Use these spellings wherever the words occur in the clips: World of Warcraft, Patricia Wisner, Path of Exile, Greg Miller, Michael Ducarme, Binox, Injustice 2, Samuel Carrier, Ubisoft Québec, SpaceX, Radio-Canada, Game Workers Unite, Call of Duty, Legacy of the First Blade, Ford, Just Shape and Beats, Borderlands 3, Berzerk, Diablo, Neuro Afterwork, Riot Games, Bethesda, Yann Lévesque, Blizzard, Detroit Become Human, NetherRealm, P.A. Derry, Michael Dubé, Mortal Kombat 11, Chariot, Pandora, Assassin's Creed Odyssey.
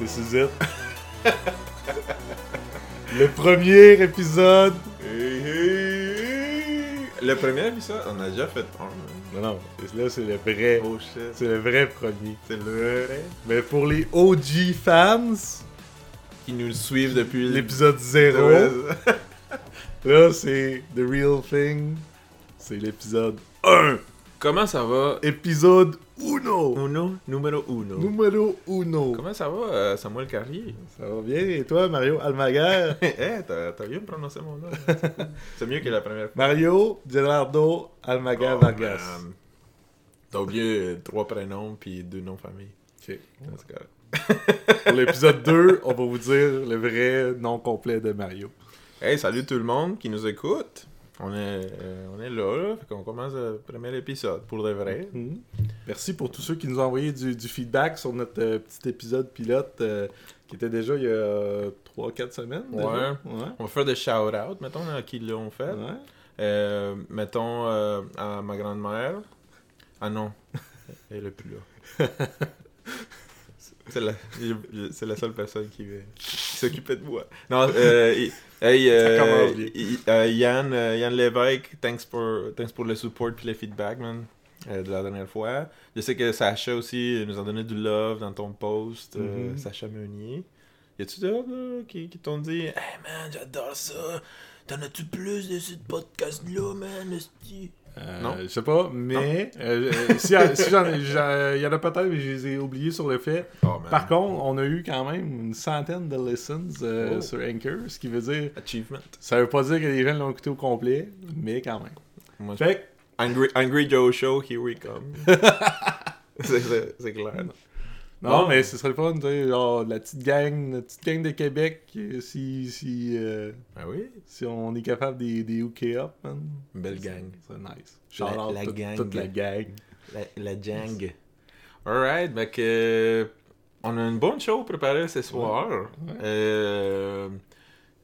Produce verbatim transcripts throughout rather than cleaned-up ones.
This is it. Le premier épisode. Hey, hey, hey. Le premier épisode, on a déjà fait un. Non, non, là c'est le vrai. Oh shit. C'est le vrai premier. C'est le vrai. Mais pour les O G fans qui nous suivent depuis l'épisode zéro, là c'est The Real Thing. C'est l'épisode un. Comment ça va? Épisode Uno! Uno? Numéro uno. Numéro uno. Comment ça va, Samuel Carrier? Ça va bien, et toi, Mario Almaguer? Eh, hey, t'as, t'as bien prononcé mon nom. C'est mieux que la première fois. Mario Gerardo Almaguer Vargas. Oh, t'as oublié trois prénoms puis deux noms de famille. Ok. That's Pour l'épisode deux, on va vous dire le vrai nom complet de Mario. Hey, salut tout le monde qui nous écoute. On est, euh, on est là, là, fait qu'on commence le premier épisode, pour de vrai. Mm-hmm. Merci pour tous ceux qui nous ont envoyé du, du feedback sur notre euh, petit épisode pilote euh, qui était déjà il y a euh, trois quatre semaines. Ouais. ouais. On va faire des shout-out, mettons, à qui l'ont fait. Ouais. Euh, mettons euh, à ma grand-mère. Ah non, elle est plus là. C'est la, c'est la seule personne qui, qui s'occupait de moi. Non, euh, hey, euh, euh, Yann, euh, Yann Lévesque, thanks pour, thanks pour le support et le feedback, man, euh, de la dernière fois. Je sais que Sacha aussi nous a donné du love dans ton post, mm-hmm. euh, Sacha Meunier. Y a-tu d'autres là, qui, qui t'ont dit « Hey man, j'adore ça, t'en as-tu plus de ce podcast-là, man, esti? » Euh, non, je sais pas, mais euh, si, si j'en ai, il y en a peut-être, mais je les ai oubliés sur le fait. Oh, par contre, on a eu quand même une centaine de listens euh, oh. sur Anchor, ce qui veut dire achievement. Ça veut pas dire que les gens l'ont écouté au complet, mais quand même. Moi, fait que... Angry, Angry Joe Show, here we come. c'est, c'est, c'est clair. Non. Non, bon, mais ce serait le fun, tu sais, genre, la petite gang, la petite gang de Québec, si, si, euh, ben oui. si on est capable des, des hooker up, man. Une belle gang. C'est, c'est nice. La, la, la gang. Toute la gang. La, la gang. Alright, ben que, on a une bonne show préparée ce soir. Ouais. Ouais. Euh,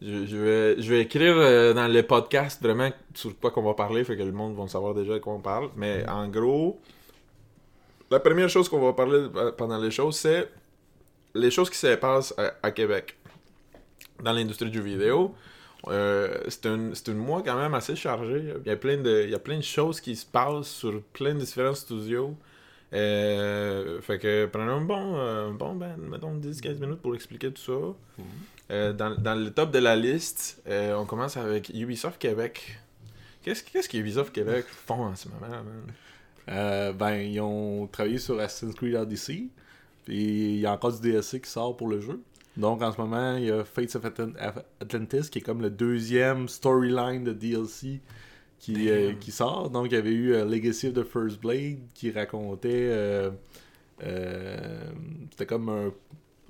je, je, vais, je vais écrire dans le podcast vraiment sur quoi qu'on va parler, fait que le monde va savoir déjà de quoi on parle, mais ouais. En gros... La première chose qu'on va parler pendant les choses, c'est les choses qui se passent à, à Québec. Dans l'industrie du jeu vidéo, euh, c'est un c'est un mois quand même assez chargé. Il y a plein de, il y a plein de choses qui se passent sur plein de différents studios. Euh, fait que prenez un bon, euh, bon ben, mettons dix à quinze minutes pour expliquer tout ça. Mm-hmm. Euh, dans, dans le top de la liste, euh, on commence avec Ubisoft Québec. Qu'est-ce, qu'est-ce que Ubisoft Québec font en ce moment, man? Euh, ben, ils ont travaillé sur Assassin's Creed Odyssey, puis il y a encore du D L C qui sort pour le jeu. Donc, en ce moment, il y a Fate of Atlantis, qui est comme le deuxième storyline de D L C qui, euh, qui sort. Donc, il y avait eu euh, Legacy of the First Blade, qui racontait... Euh, euh, c'était comme un,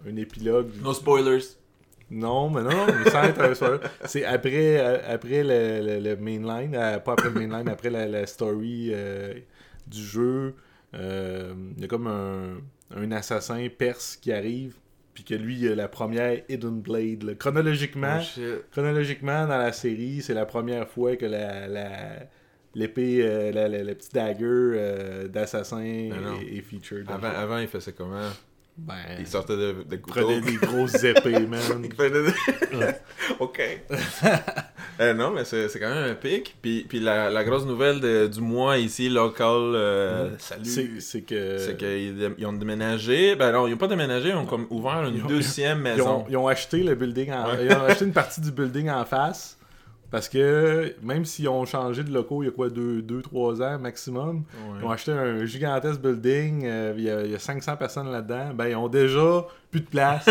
un épilogue... No spoilers! Non, mais non, mais sans être un spoiler. C'est après, après le, le, le mainline, euh, pas après le mainline, après la, la story... Euh, du jeu, euh, il y a comme un, un assassin perse qui arrive, puis que lui, il a la première Hidden Blade. Là. Chronologiquement, oh, chronologiquement, dans la série, c'est la première fois que la, la, l'épée, euh, la, la, la petite dagger euh, d'assassin est, est featured. Avant, avant, il faisait comment? Ben, il sortait de, de couteaux. Il prenait des grosses épées, man. Il prenait des... OK. euh, non, mais c'est, c'est quand même un pic. Puis, puis la, la grosse nouvelle de, du mois ici, local, euh, mm. salut, c'est, c'est que... C'est qu'ils ils ont déménagé. Ben non, ils n'ont pas déménagé, ils ont comme ouvert une ont, deuxième maison. Ils ont, ils ont acheté le building, en... ouais. Ils ont acheté une partie du building en face. Parce que même s'ils ont changé de locaux il y a quoi, deux trois ans maximum, ouais. Ils ont acheté un gigantesque building, euh, il, y a, il y a cinq cents personnes là-dedans, ben ils ont déjà plus de place.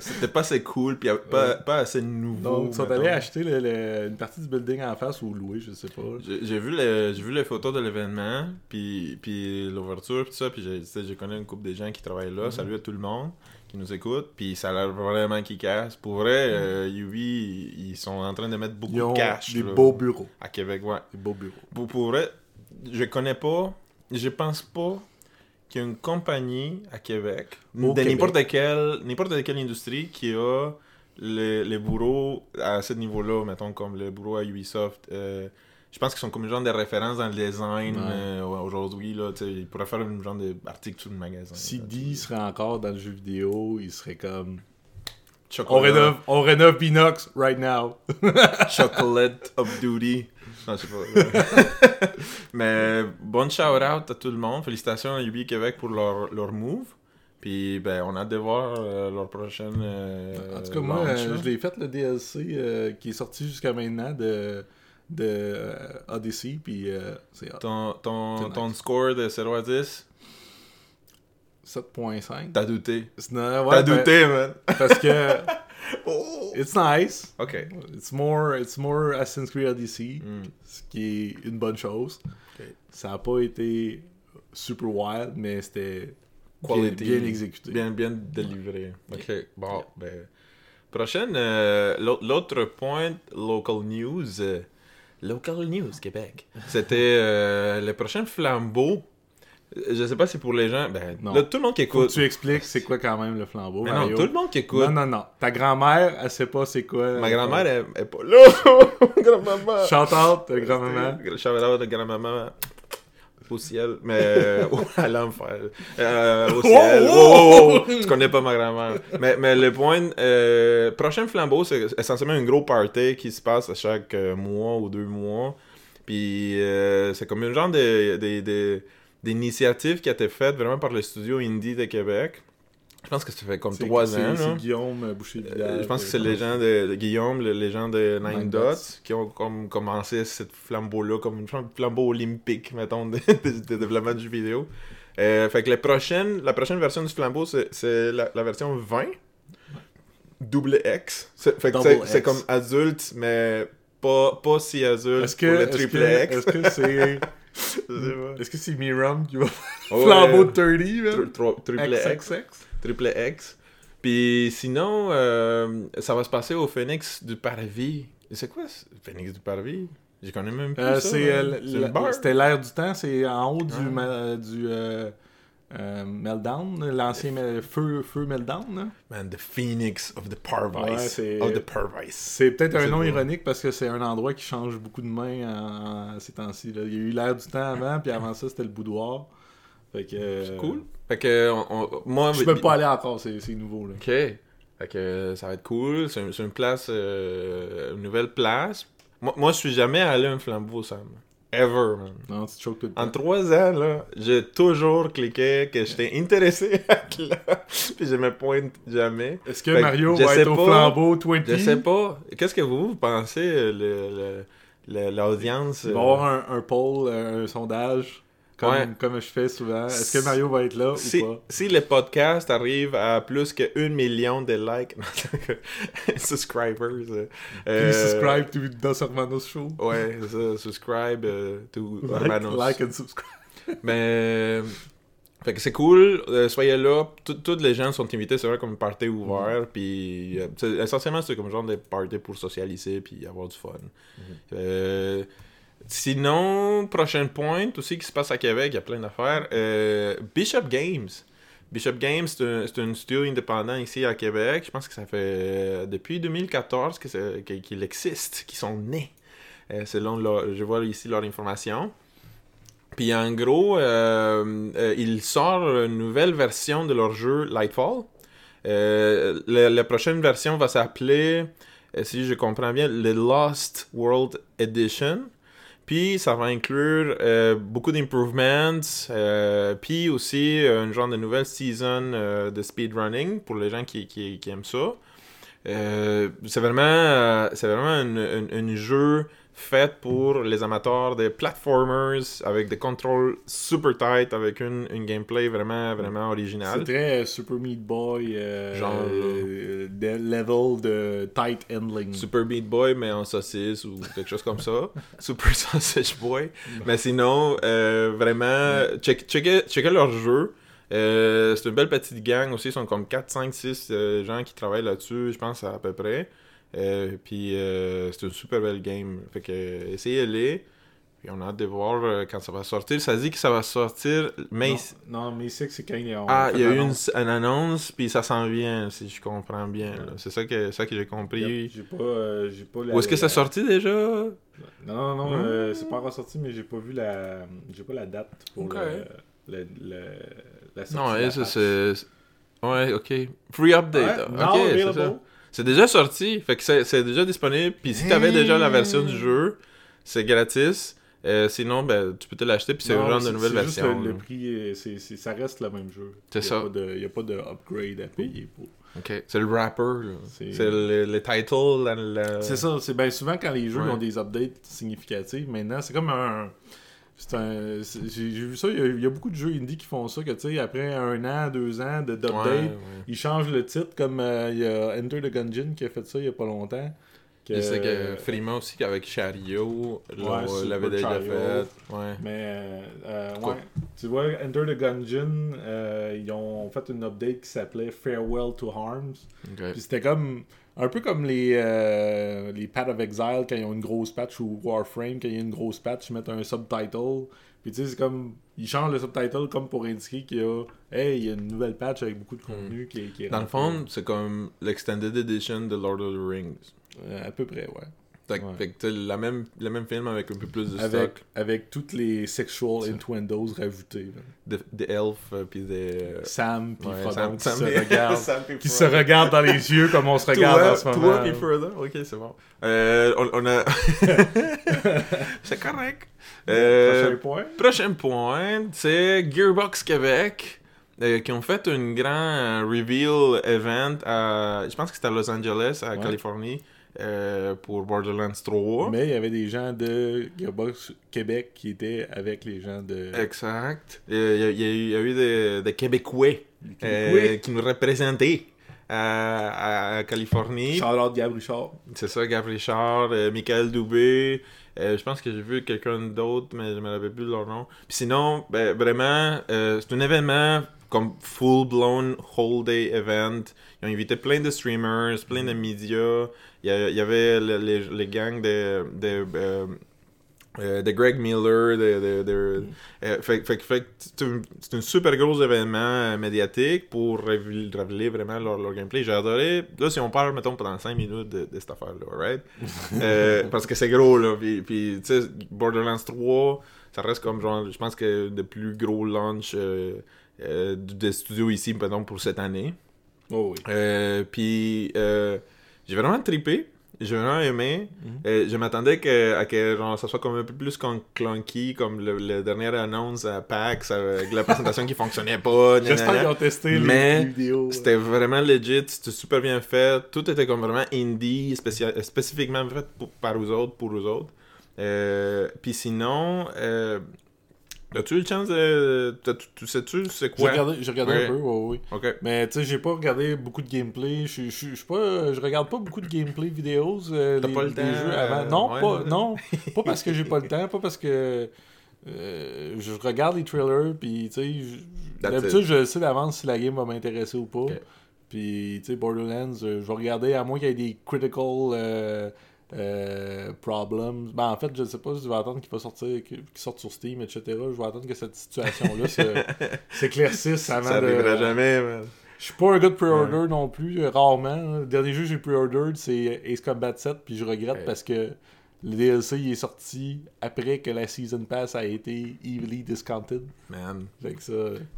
C'était pas assez cool, puis pas, ouais. pas assez nouveau. Donc ils sont allés acheter le, le, une partie du building en face ou louer, je sais pas. J'ai, j'ai, vu, le, j'ai vu les photos de l'événement, puis, puis l'ouverture, puis ça, puis j'ai, j'ai connu une couple de gens qui travaillent là, mm-hmm. Salut à tout le monde. Qui nous écoutent, puis ça a l'air vraiment qu'ils cassent. Pour vrai, euh, Ubi, ils sont en train de mettre beaucoup de cash. Des là, beaux bureaux. À Québec, ouais. Des beaux bureaux. Pour, pour vrai, je connais pas, je pense pas qu'il y a une compagnie à Québec, Au de Québec. N'importe, quelle, n'importe quelle industrie qui a les, les bureaux à ce niveau-là, mettons, comme le bureau à Ubisoft euh, je pense qu'ils sont comme une genre de référence dans le design ouais. euh, aujourd'hui. Là, ils pourraient faire une genre d'article sur le magasin. Si là, D serait encore dans le jeu vidéo, il serait comme... Chocolat. On rénove, on rénove Pinox right now. Chocolate of Duty. Non, je sais pas. Mais bon shout-out à tout le monde. Félicitations à Ubisoft Québec pour leur, leur move. Puis ben, on a hâte de voir euh, leur prochaine euh, en tout cas, launch, moi, euh, je l'ai fait le D L C euh, qui est sorti jusqu'à maintenant de, de euh, Odyssey. Puis euh, c'est hot. Ton, ton, ton nice. Score de zéro à dix? sept virgule cinq. T'as douté. Non, ouais, T'as ben, douté, man. Parce que... oh. It's nice. OK. It's more, it's more Assassin's Creed Odyssey, mm. ce qui est une bonne chose. Okay. Ça n'a pas été super wild, mais c'était quality, bien, bien exécuté. Bien, bien délivré. Ouais. OK. Yeah. Bon, yeah. ben... Prochaine, euh, l'autre point, local news. Local news, Québec. C'était euh, le prochain flambeau. Je sais pas si pour les gens... Ben, là, tout le monde qui écoute... Faut que tu expliques c'est quoi quand même le flambeau, mais Mario. Non, tout le monde qui écoute... Non, non, non. Ta grand-mère, elle sait pas c'est quoi... Ma grand-mère, elle, elle est pas là. Grand-maman. Chantante, ta grand-maman. Chantante, ta grand-maman. Au ciel, mais... à l'enfer. Euh, au ciel. Oh, oh, oh. Tu connais pas ma grand-mère. Mais, mais le point... Euh, prochain flambeau, c'est essentiellement une grosse party qui se passe à chaque mois ou deux mois. Puis euh, c'est comme une genre de... de, de d'initiatives qui a été faites vraiment par le studio indie de Québec. Je pense que ça fait comme trois ans. C'est Guillaume Boucher-Vidal. Euh, je pense que c'est les gens de, de Guillaume, les, les gens de Nine, Nine Dots, Dots, qui ont comme commencé cette flambeau-là, comme une flambeau olympique, mettons, de, de, de développement du vidéo. Euh, fait que la prochaine, la prochaine version du flambeau, c'est, c'est la, la version vingt. Double X. C'est, fait que c'est, X. c'est comme adulte, mais pas, pas si adulte est-ce que, pour le triple est-ce que, X. Est-ce que c'est... Est-ce que c'est Miram qui va faire ouais. flambeau trente, triple X, triple X. Puis sinon, euh, ça va se passer au Phoenix du Parvis. C'est quoi ce Phoenix du Parvis? Je connais même plus euh, ça. C'est, euh, c'est le bar. C'était l'air du temps, c'est en haut du, ah. ma, du euh, euh, Meltdown, l'ancien me, feu, feu Meltdown. Là. Man, the Phoenix of the Parvis. Ouais, of the Parvis. C'est peut-être c'est un nom vrai. Ironique parce que c'est un endroit qui change beaucoup de mains ces temps-ci. Là. Il y a eu l'air du temps avant, puis avant ça, c'était le boudoir. Fait que, euh... c'est cool. Fait que, on, on, moi, je peux pas aller encore, c'est, c'est nouveau. Là. OK. Fait que, ça va être cool. C'est, c'est une place, euh, une nouvelle place. Moi, moi, je suis jamais allé à un flambeau, Sam. Ever, man. Non, tu te choques tout le temps. En trois ans, là, j'ai toujours cliqué que j'étais intéressé à là, puis je me pointe jamais. Est-ce que fait Mario que va être pas, au flambeau vingt? Je sais pas. Qu'est-ce que vous, vous pensez, le, le, l'audience? Il va y avoir un, un poll, un sondage, comme, ouais. comme je fais souvent. Est-ce que Mario va être là si, ou pas? Si le podcast arrive à plus que un million de likes, subscribers. Euh, Please subscribe to Dos Hermanos Show. Ouais, ça, subscribe euh, to like, Hermanos. Like and subscribe. Mais, fait que c'est cool, euh, soyez là. Toutes les gens sont invités, c'est vrai, comme une party ouverte. Mm-hmm. Puis, euh, c'est, essentiellement, c'est comme genre des parties pour socialiser puis avoir du fun. Mm-hmm. Euh... Sinon, prochain point aussi qui se passe à Québec, il y a plein d'affaires. Euh, Bishop Games. Bishop Games, c'est un, c'est un studio indépendant ici à Québec. Je pense que ça fait euh, depuis deux mille quatorze que c'est, que, qu'il existe, qu'ils sont nés. Euh, selon leur, je vois ici leur information. Puis en gros, euh, euh, ils sortent une nouvelle version de leur jeu Lightfall. Euh, la, la prochaine version va s'appeler, si je comprends bien, The Lost World Edition. Puis ça va inclure euh, beaucoup d'improvements, euh, puis aussi euh, une genre de nouvelle season euh, de speedrunning pour les gens qui, qui, qui aiment ça. Euh, c'est vraiment, euh, c'est vraiment un, un, un jeu fait pour les amateurs de platformers avec des contrôles super tight, avec une, une gameplay vraiment, vraiment originale. C'est très euh, Super Meat Boy, euh, genre euh, de level de tight handling. Super Meat Boy, mais en saucisse ou quelque chose comme ça. Super Sausage Boy. Mais sinon, euh, vraiment, check, check, check leur jeu. Euh, c'est une belle petite gang aussi. Ils sont comme quatre, cinq, six euh, gens qui travaillent là-dessus, je pense à peu près. Euh, puis euh, c'est une super belle game. Fait que essayez-les. Puis on a hâte de voir euh, quand ça va sortir. Ça dit que ça va sortir mais non, non mais c'est que c'est quand il y a ah il y a eu une, une annonce puis ça s'en vient si je comprends bien là. C'est ça que ça que j'ai compris. Yep, j'ai pas euh, j'ai pas la, ou est-ce que la... ça sorti déjà? Non non non, mmh. euh, c'est pas encore sorti mais j'ai pas vu la j'ai pas la date pour okay. le, le, le la sortie. Non, de la ça c'est ouais, OK. Free update. Ouais, non, OK, c'est ça. C'est déjà sorti, fait que c'est, c'est déjà disponible puis si t'avais hey. déjà la version du jeu, c'est gratis. Euh, sinon, ben, tu peux te l'acheter, puis c'est non, le genre c'est, de nouvelle version. Juste le, le prix, c'est, c'est, ça reste le même jeu. C'est il y ça. Il n'y a pas de upgrade à payer pour. Ok. C'est le wrapper, là. C'est, c'est le, le title. La, la... C'est ça. C'est ben, souvent, quand les jeux ouais. ont des updates significatives, maintenant, c'est comme un. C'est un c'est, j'ai, j'ai vu ça. Il y, a, il y a beaucoup de jeux indie qui font ça, que tu sais, après un an, deux ans de, d'update, ouais, ouais. ils changent le titre, comme euh, il y a Enter the Gungeon qui a fait ça il n'y a pas longtemps. Que... Je sais que Frima aussi, qu'avec Chariot, ouais, l'avait déjà fait. Ouais. Mais, euh, euh, ouais. Tu vois, Enter the Gungeon, euh, ils ont fait une update qui s'appelait Farewell to Harms. Okay. Puis c'était comme, un peu comme les, euh, les Path of Exile, quand ils ont une grosse patch, ou Warframe, quand il y a une grosse patch, ils mettent un subtitle. Puis tu sais, c'est comme, ils changent le subtitle comme pour indiquer qu'il y a, hey, il y a une nouvelle patch avec beaucoup de contenu mm. qui, qui est dans rentré. Le fond, c'est comme l'Extended Edition de Lord of the Rings. Euh, à peu près, ouais. Fait que ouais. t'as la même, la même film avec un peu plus de avec, stock. Avec toutes les sexual innuendos rajoutées. Des de elfes, puis des... Sam, puis ouais, Frodo, qui, se, et... regarde, Sam qui se regarde dans les yeux comme on se regarde toi, en ce moment. Toi, puis Frodo? Ok, c'est bon. Euh, on, on a... c'est correct. Euh, prochain point? Prochain point, c'est Gearbox Québec. Euh, qui ont fait un grand euh, reveal event à, je pense que c'était à Los Angeles, à ouais. Californie, euh, pour Borderlands trois. Mais il y avait des gens de Gearbox Québec qui étaient avec les gens de... Exact. Il euh, y, y, y a eu des de Québécois, Québécois. Euh, qui nous représentaient à, à, à Californie. Shout-out Gav Richard. C'est ça, Gav Richard, euh, Michael Dubé... Euh, je pense que j'ai vu quelqu'un d'autre, mais je ne me rappelle plus de leur nom. Puis sinon, ben, vraiment, euh, c'est un événement comme full-blown whole-day event. Ils ont invité plein de streamers, plein de médias. Il y, y avait le, les, les gangs de, de, euh, euh, de Greg Miller. De, de, de, euh, fait, fait, fait, c'est, un, c'est un super gros événement euh, médiatique pour révéler vraiment leur, leur gameplay. J'ai adoré. Là, si on parle, mettons, pendant cinq minutes de, de cette affaire-là, right? euh, parce que c'est gros, là. Puis, puis tu sais, Borderlands trois, ça reste comme, genre, je pense que le plus gros launch... Euh, Euh, des studios ici, pardon, pour cette année. Oh oui. Euh, puis, euh, j'ai vraiment trippé. J'ai vraiment aimé. Mm-hmm. Euh, je m'attendais que, à que genre, ça soit comme un peu plus clunky, comme le, le dernière annonce à PAX, avec la présentation qui fonctionnait pas. J'espère qu'ils ont testé les vidéos. Mais c'était vraiment legit, c'était super bien fait. Tout était comme vraiment indie, spécial, spécifiquement fait pour, par eux autres, pour eux autres. Euh, puis sinon... Euh, as-tu eu le chance de... Tu sais-tu c'est quoi? J'ai regardé, j'ai regardé ouais. un peu, oui, oui. Okay. Mais tu sais, j'ai pas regardé beaucoup de gameplay. Je suis pas... Je regarde pas beaucoup de gameplay vidéos. Euh, T'as les, pas le temps? Jeux avant. Euh, non, ouais, pas, ouais. non, pas parce que j'ai pas le temps, pas parce que... Euh, je regarde les trailers, puis tu sais... D'habitude, it. je sais d'avance si la game va m'intéresser ou pas. Okay. Puis tu sais, Borderlands, euh, je vais regarder, à moins qu'il y ait des critical... Euh, Euh, problems. Ben, en fait, je ne sais pas si je vais attendre qu'il va sortir, qu'il sorte sur Steam, et cetera. Je vais attendre que cette situation-là s'éclaircisse avant ça de... Ça arrivera jamais, man. Je suis pas un gars de pre-order ouais. non plus, rarement. Le dernier jeu que j'ai pre-ordered, c'est Ace Combat sept, puis je regrette ouais. parce que le D L C il est sorti après que la Season Pass a été heavily discounted. Man. Fait que ça...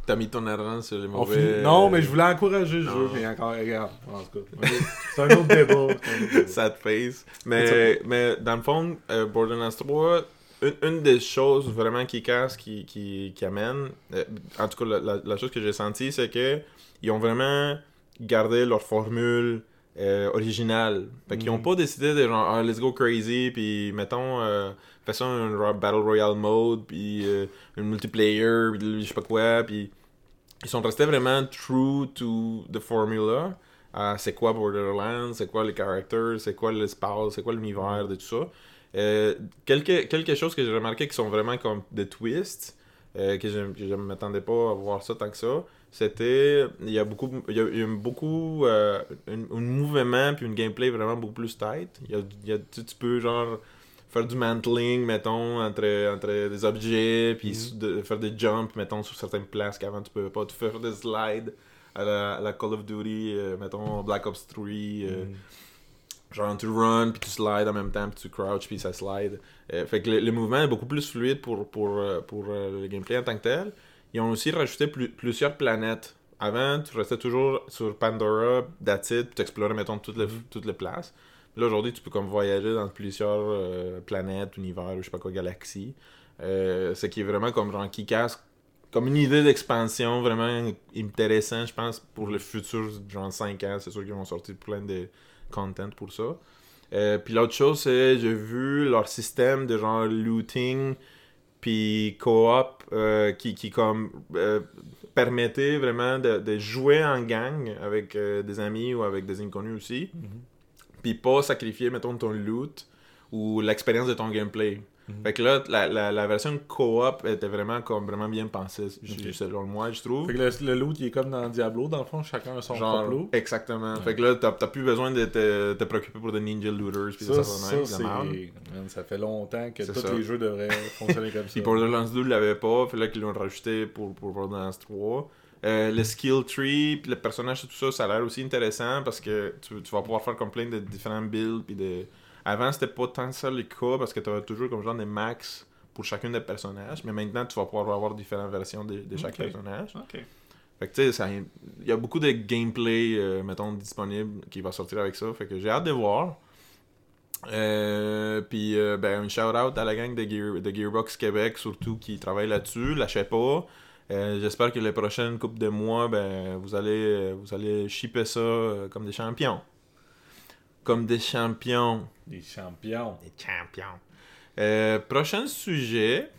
T'as mis ton argent sur les mauvais... Finit... Non, mais je voulais encourager le non. jeu, mais encore, regarde, en tout cas. C'est un autre débat. Sad face. Mais, mais dans le fond, euh, Borderlands trois, une, une des choses vraiment qui casse, qui, qui, qui amène, euh, en tout cas, la, la chose que j'ai sentie, c'est que ils ont vraiment gardé leur formule Euh, original. Fait qu'ils ont mm. pas décidé de genre, ah, let's go crazy, puis mettons, euh, faisons un Battle Royale mode, puis euh, un multiplayer, puis je sais pas quoi, puis ils sont restés vraiment true to the formula. Euh, c'est quoi Borderlands, c'est quoi les characters, c'est quoi l'espace, c'est quoi l'univers, de tout ça. Euh, quelque, quelque chose que j'ai remarqué qui sont vraiment comme des twists, euh, que je ne m'attendais pas à voir ça tant que ça. C'était, il y a beaucoup, il y a, il y a beaucoup euh, un, un mouvement puis une gameplay vraiment beaucoup plus tight. Il y a, il y a, tu, tu peux genre faire du mantling, mettons, entre, entre des objets, puis mm-hmm. de, faire des jumps, mettons, sur certaines places qu'avant tu pouvais pas, de faire des slides à la, à la Call of Duty, euh, mettons, Black Ops trois, euh, mm-hmm. genre tu run, puis tu slides en même temps, puis tu crouch, puis ça slide. Euh, fait que le, le mouvement est beaucoup plus fluide pour, pour, pour, pour euh, le gameplay en tant que tel. Ils ont aussi rajouté plus, plusieurs planètes. Avant, tu restais toujours sur Pandora, that's it, puis t'explorais, mettons, toutes les, toutes les places. Là, aujourd'hui, tu peux comme voyager dans plusieurs euh, planètes, univers, ou je sais pas quoi, galaxies. Euh, ce qui est vraiment comme genre qui casse, comme une idée d'expansion vraiment intéressante, je pense, pour le futur, genre cinq ans. C'est sûr qu'ils vont sortir plein de content pour ça. Euh, puis l'autre chose, c'est j'ai vu leur système de genre looting, puis co-op, euh, qui, qui comme euh, permettait vraiment de, de jouer en gang avec euh, des amis ou avec des inconnus aussi. Mm-hmm. Puis pas sacrifier, mettons, ton loot ou l'expérience de ton gameplay. Mm-hmm. Fait que là, la, la, la version co-op était vraiment, comme, vraiment bien pensée, okay. selon moi, je trouve. Fait que le, le loot, il est comme dans Diablo, dans le fond, chacun a son propre loot. Exactement. Ouais. Fait que là, t'as, t'as plus besoin de te, te préoccuper pour des ninja looters. Pis ça, ça, ça, ça, c'est... ça fait longtemps que c'est tous ça. Les jeux devraient fonctionner comme ça. Puis Borderlands deux, ils l'avaient pas. Fait là qu'ils l'ont rajouté pour, pour Borderlands trois. Euh, le skill tree, puis le personnage et tout ça, ça a l'air aussi intéressant parce que tu, tu vas pouvoir faire comme plein de différents builds. Puis de... Avant, c'était pas tant ça le cas parce que tu avais toujours comme genre des max pour chacun des personnages, mais maintenant tu vas pouvoir avoir différentes versions de, de chaque okay. personnage. Okay. Fait que tu sais, il y a beaucoup de gameplay, euh, mettons, disponible qui va sortir avec ça. Fait que j'ai hâte de voir. Euh, puis euh, ben, un shout-out à la gang de, Gear, de Gearbox Québec, surtout qui travaille là-dessus. Lâchez pas. Euh, j'espère que les prochaines coupes de mois, ben, vous allez vous allez shipper ça euh, comme des champions. Comme des champions. Des champions. Des champions. Euh, prochain sujet,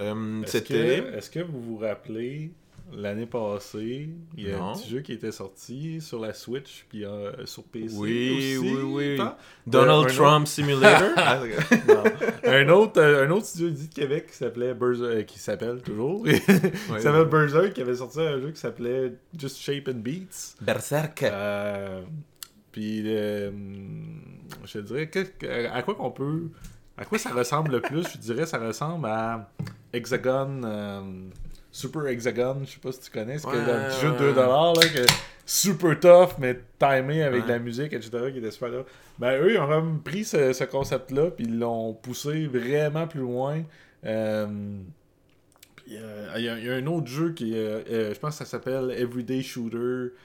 euh, est-ce c'était... Que, est-ce que vous vous rappelez, l'année passée, il y a non. un petit jeu qui était sorti sur la Switch, puis euh, sur P C oui, aussi. Oui, oui, oui. Donald euh, Trump autre... Simulator. non. Un, autre, un autre studio dit de Québec qui s'appelait Berzerk, qui s'appelle toujours, qui oui, s'appelle oui. Berzerk, qui avait sorti un jeu qui s'appelait Just Shape and Beats. Berzerk. Euh, puis, euh, je te dirais, à quoi qu'on peut... À quoi ça ressemble le plus? Je dirais ça ressemble à Hexagon... Euh, Super Hexagon, je sais pas si tu connais, c'est ouais, que dans le petit ouais, jeu de deux dollars, là, que super tough, mais timé avec ouais. de la musique, et cetera, qui était super là. Ben, eux, ils ont même pris ce, ce concept-là, puis ils l'ont poussé vraiment plus loin. Euh, puis, euh, il, y a, il y a un autre jeu qui, euh, euh, je pense que ça s'appelle Everyday Shooter.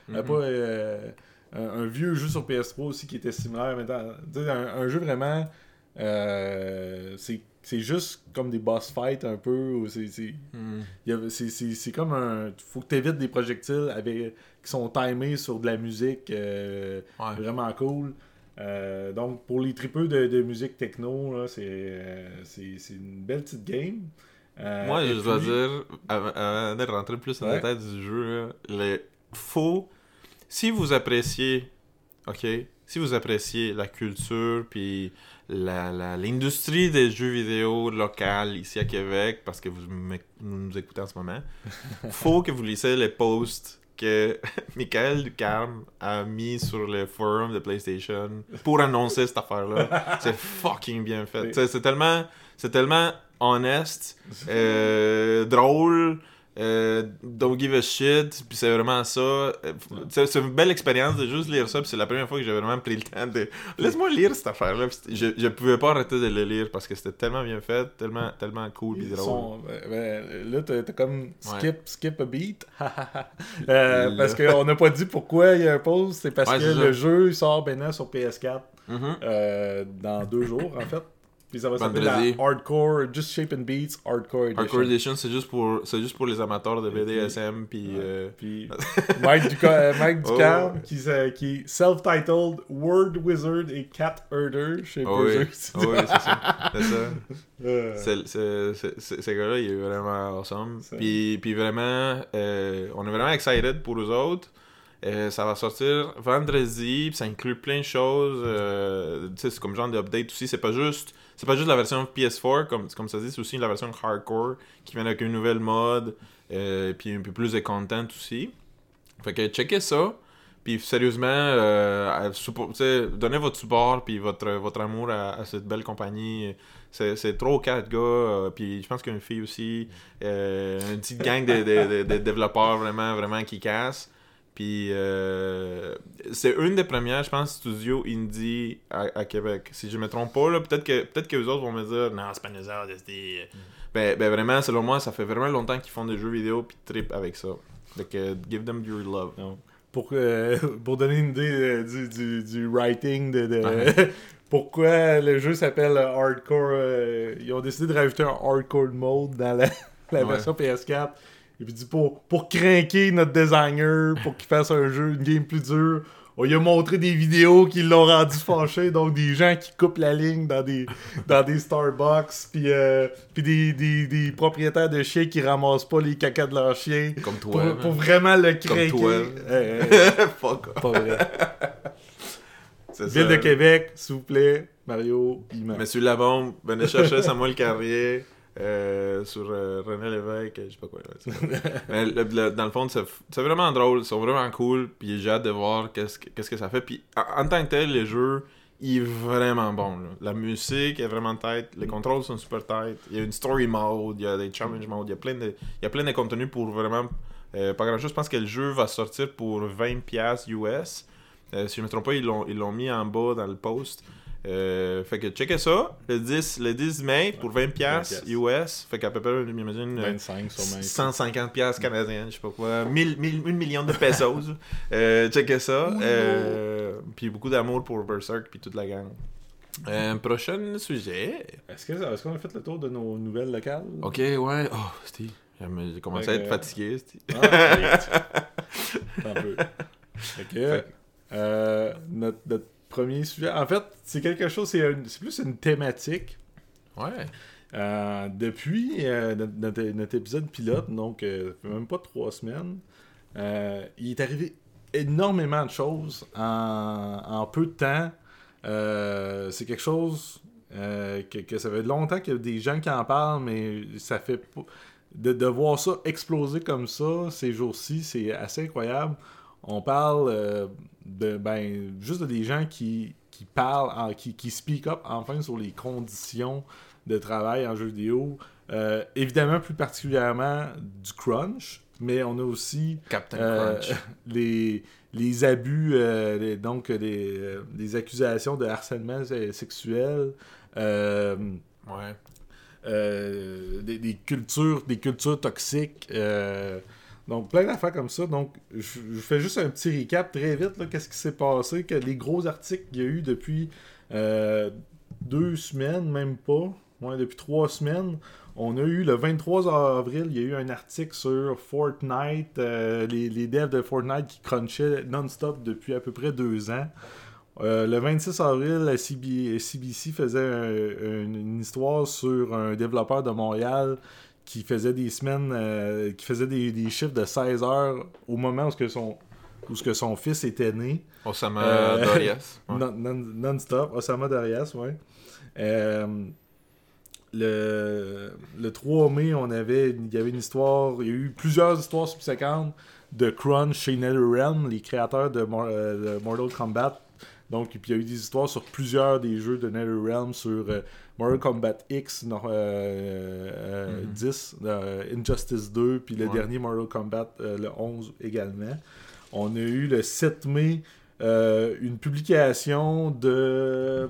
Mm-hmm. Euh, pas, euh, un, un vieux jeu sur P S trois aussi qui était similaire, mais dans, un, un jeu vraiment... Euh, c'est C'est juste comme des boss fights un peu. Où c'est, c'est, mm. y a, c'est, c'est, c'est comme un... Faut que t'évites des projectiles avec, qui sont timés sur de la musique euh, ouais. vraiment cool. Euh, donc, pour les tripeux de, de musique techno, là, c'est, euh, c'est, c'est une belle petite game. Euh, Moi, je dois dire, avant, avant de rentrer plus dans ouais. la tête du jeu, les faux... Si vous appréciez... OK? Si vous appréciez la culture puis la, la, l'industrie des jeux vidéo locales ici à Québec, parce que vous nous écoutez en ce moment, faut que vous lisez les posts que Michael Ducarme a mis sur le forum de PlayStation pour annoncer cette affaire-là. C'est fucking bien fait. C'est, c'est tellement, c'est tellement honnête, euh, drôle... Euh, don't give a shit, puis c'est vraiment ça. C'est, c'est une belle expérience de juste lire ça, puis c'est la première fois que j'ai vraiment pris le temps de... Laisse-moi lire cette affaire-là. Je, je pouvais pas arrêter de le lire, parce que c'était tellement bien fait, tellement, tellement cool, puis drôle. Sont, ben, ben, là, t'as, t'as comme skip, ouais. skip a beat. euh, parce qu'on n'a pas dit pourquoi il y a un pause, c'est parce ouais, que c'est le jeu il sort maintenant sur P S quatre mm-hmm. euh, dans deux jours, en fait. Puis ça va s'appeler la Hardcore, Just Shape and Beats, Hardcore Edition. Hardcore Edition, c'est juste pour, c'est juste pour les amateurs de B D S M. Puis, puis, ouais. euh... puis Mike Ducarme, Mike Ducarme oh. qui, euh, qui est self-titled Word Wizard et Cat Herder. Je sais pas. Oh oui, oh oui, c'est ça. C'est ça. c'est, c'est, c'est, c'est, ce gars-là, il est vraiment awesome. Puis, puis vraiment, euh, on est vraiment excited pour eux autres. Euh, ça va sortir vendredi, puis ça inclut plein de choses. Euh, c'est comme genre d'update aussi. C'est pas juste. C'est pas juste la version P S quatre, comme, comme ça dit, c'est aussi la version hardcore qui vient avec une nouvelle mode, euh, puis un peu plus de content aussi. Fait que checkez ça. Puis sérieusement, euh, donnez votre support puis votre, votre amour à, à cette belle compagnie. C'est, c'est trois ou quatre gars, euh, puis je pense qu'il y a une fille aussi, euh, une petite gang de, de, de, de développeurs vraiment, vraiment qui cassent. Puis euh, c'est une des premières, je pense, studios indie à, à Québec. Si je ne me trompe pas, là, peut-être que peut-être que les autres vont me dire « Non, c'est pas nous autres, c'est... Mm. » Ben, ben vraiment, selon moi, ça fait vraiment longtemps qu'ils font des jeux vidéo puis trip avec ça. Donc, uh, give them your love. Non. Pour, euh, pour donner une idée euh, du, du, du writing, de, de uh-huh. pourquoi le jeu s'appelle euh, Hardcore, euh, ils ont décidé de rajouter un Hardcore mode dans la, la ouais. version P S quatre. Et puis pour, pour craquer notre designer, pour qu'il fasse un jeu, une game plus dure, on lui a montré des vidéos qui l'ont rendu fâché, donc des gens qui coupent la ligne dans des, dans des Starbucks, puis euh, des, des, des propriétaires de chiens qui ramassent pas les cacas de leurs chiens. Comme toi. Pour, hein. pour vraiment le craquer. Comme toi. Euh, Fuck. Pas vrai. C'est Ville ça. De Québec, s'il vous plaît, Mario, immense. Monsieur Labombe, venez chercher Samuel Carrier. Euh, sur euh, René Lévesque, je sais pas quoi. Ouais, mais le, le, dans le fond, c'est, c'est vraiment drôle, ils sont vraiment cool, puis j'ai hâte de voir qu'est-ce que, qu'est-ce que ça fait. Puis en, en tant que tel, les jeux, il est vraiment bon. Là. La musique est vraiment tight, les contrôles sont super tight, il y a une story mode, il y a des challenge mode, il y a plein de, il y a plein de contenus pour vraiment euh, pas grand-chose. Je pense que le jeu va sortir pour vingt dollars U S. Euh, si je me trompe pas, ils l'ont, ils l'ont mis en bas dans le post. Euh, fait que checkez ça, le dix, le dix mai pour vingt dollars U S, fait qu'à peu près, j'imagine, vingt-cinq cent cinquante dollars canadiens, je sais pas quoi, mille, mille, un million de pesos, euh, checkez ça, euh, puis beaucoup d'amour pour Berzerk puis toute la gang. Euh, prochain sujet. Est-ce, que, est-ce qu'on a fait le tour de nos nouvelles locales? Ok, ouais, oh, Steve, j'ai commencé okay. à être fatigué, Steve. Ah, un peu. Ok, fait. Euh, notre, notre premier sujet. En fait, c'est quelque chose, c'est, une, c'est plus une thématique. Ouais. Euh, depuis euh, notre, notre épisode pilote, donc euh, même pas trois semaines, euh, il est arrivé énormément de choses en, en peu de temps. Euh, c'est quelque chose euh, que, que ça fait longtemps qu'il y a des gens qui en parlent, mais ça fait p- de, de voir ça exploser comme ça ces jours-ci, c'est assez incroyable. On parle euh, de ben juste de des gens qui, qui parlent, en, qui, qui speak up enfin sur les conditions de travail en jeu vidéo. Euh, évidemment, plus particulièrement du crunch, mais on a aussi Captain euh, Crunch. les, les abus, euh, les, donc les, les accusations de harcèlement sexuel. Euh, ouais. Euh, des, des cultures, des cultures toxiques. Euh, Donc, plein d'affaires comme ça. Donc, je, je fais juste un petit récap très vite. Là, qu'est-ce qui s'est passé? Que les gros articles qu'il y a eu depuis euh, deux semaines, même pas. Ouais, depuis trois semaines. On a eu le vingt-trois avril, il y a eu un article sur Fortnite. Euh, les, les devs de Fortnite qui crunchaient non-stop depuis à peu près deux ans. Euh, le vingt-six avril, la C B C faisait un, une, une histoire sur un développeur de Montréal qui faisait des semaines, euh, qui faisait des, des chiffres de seize heures au moment où ce que son, où ce que son fils était né. Osama euh, Darias. Ouais. Non, non, non-stop, Osama Darias, oui. Euh, le, le trois mai, on avait, il y avait une histoire, il y a eu plusieurs histoires subséquentes de crunch chez NetherRealm, les créateurs de, euh, de Mortal Kombat. Donc, il y a eu des histoires sur plusieurs des jeux de NetherRealm, sur euh, Mortal Kombat X, non, euh, euh, mm-hmm. dix, euh, Injustice deux, puis le ouais. dernier Mortal Kombat, euh, le onze également. On a eu le sept mai euh, une publication de... Euh,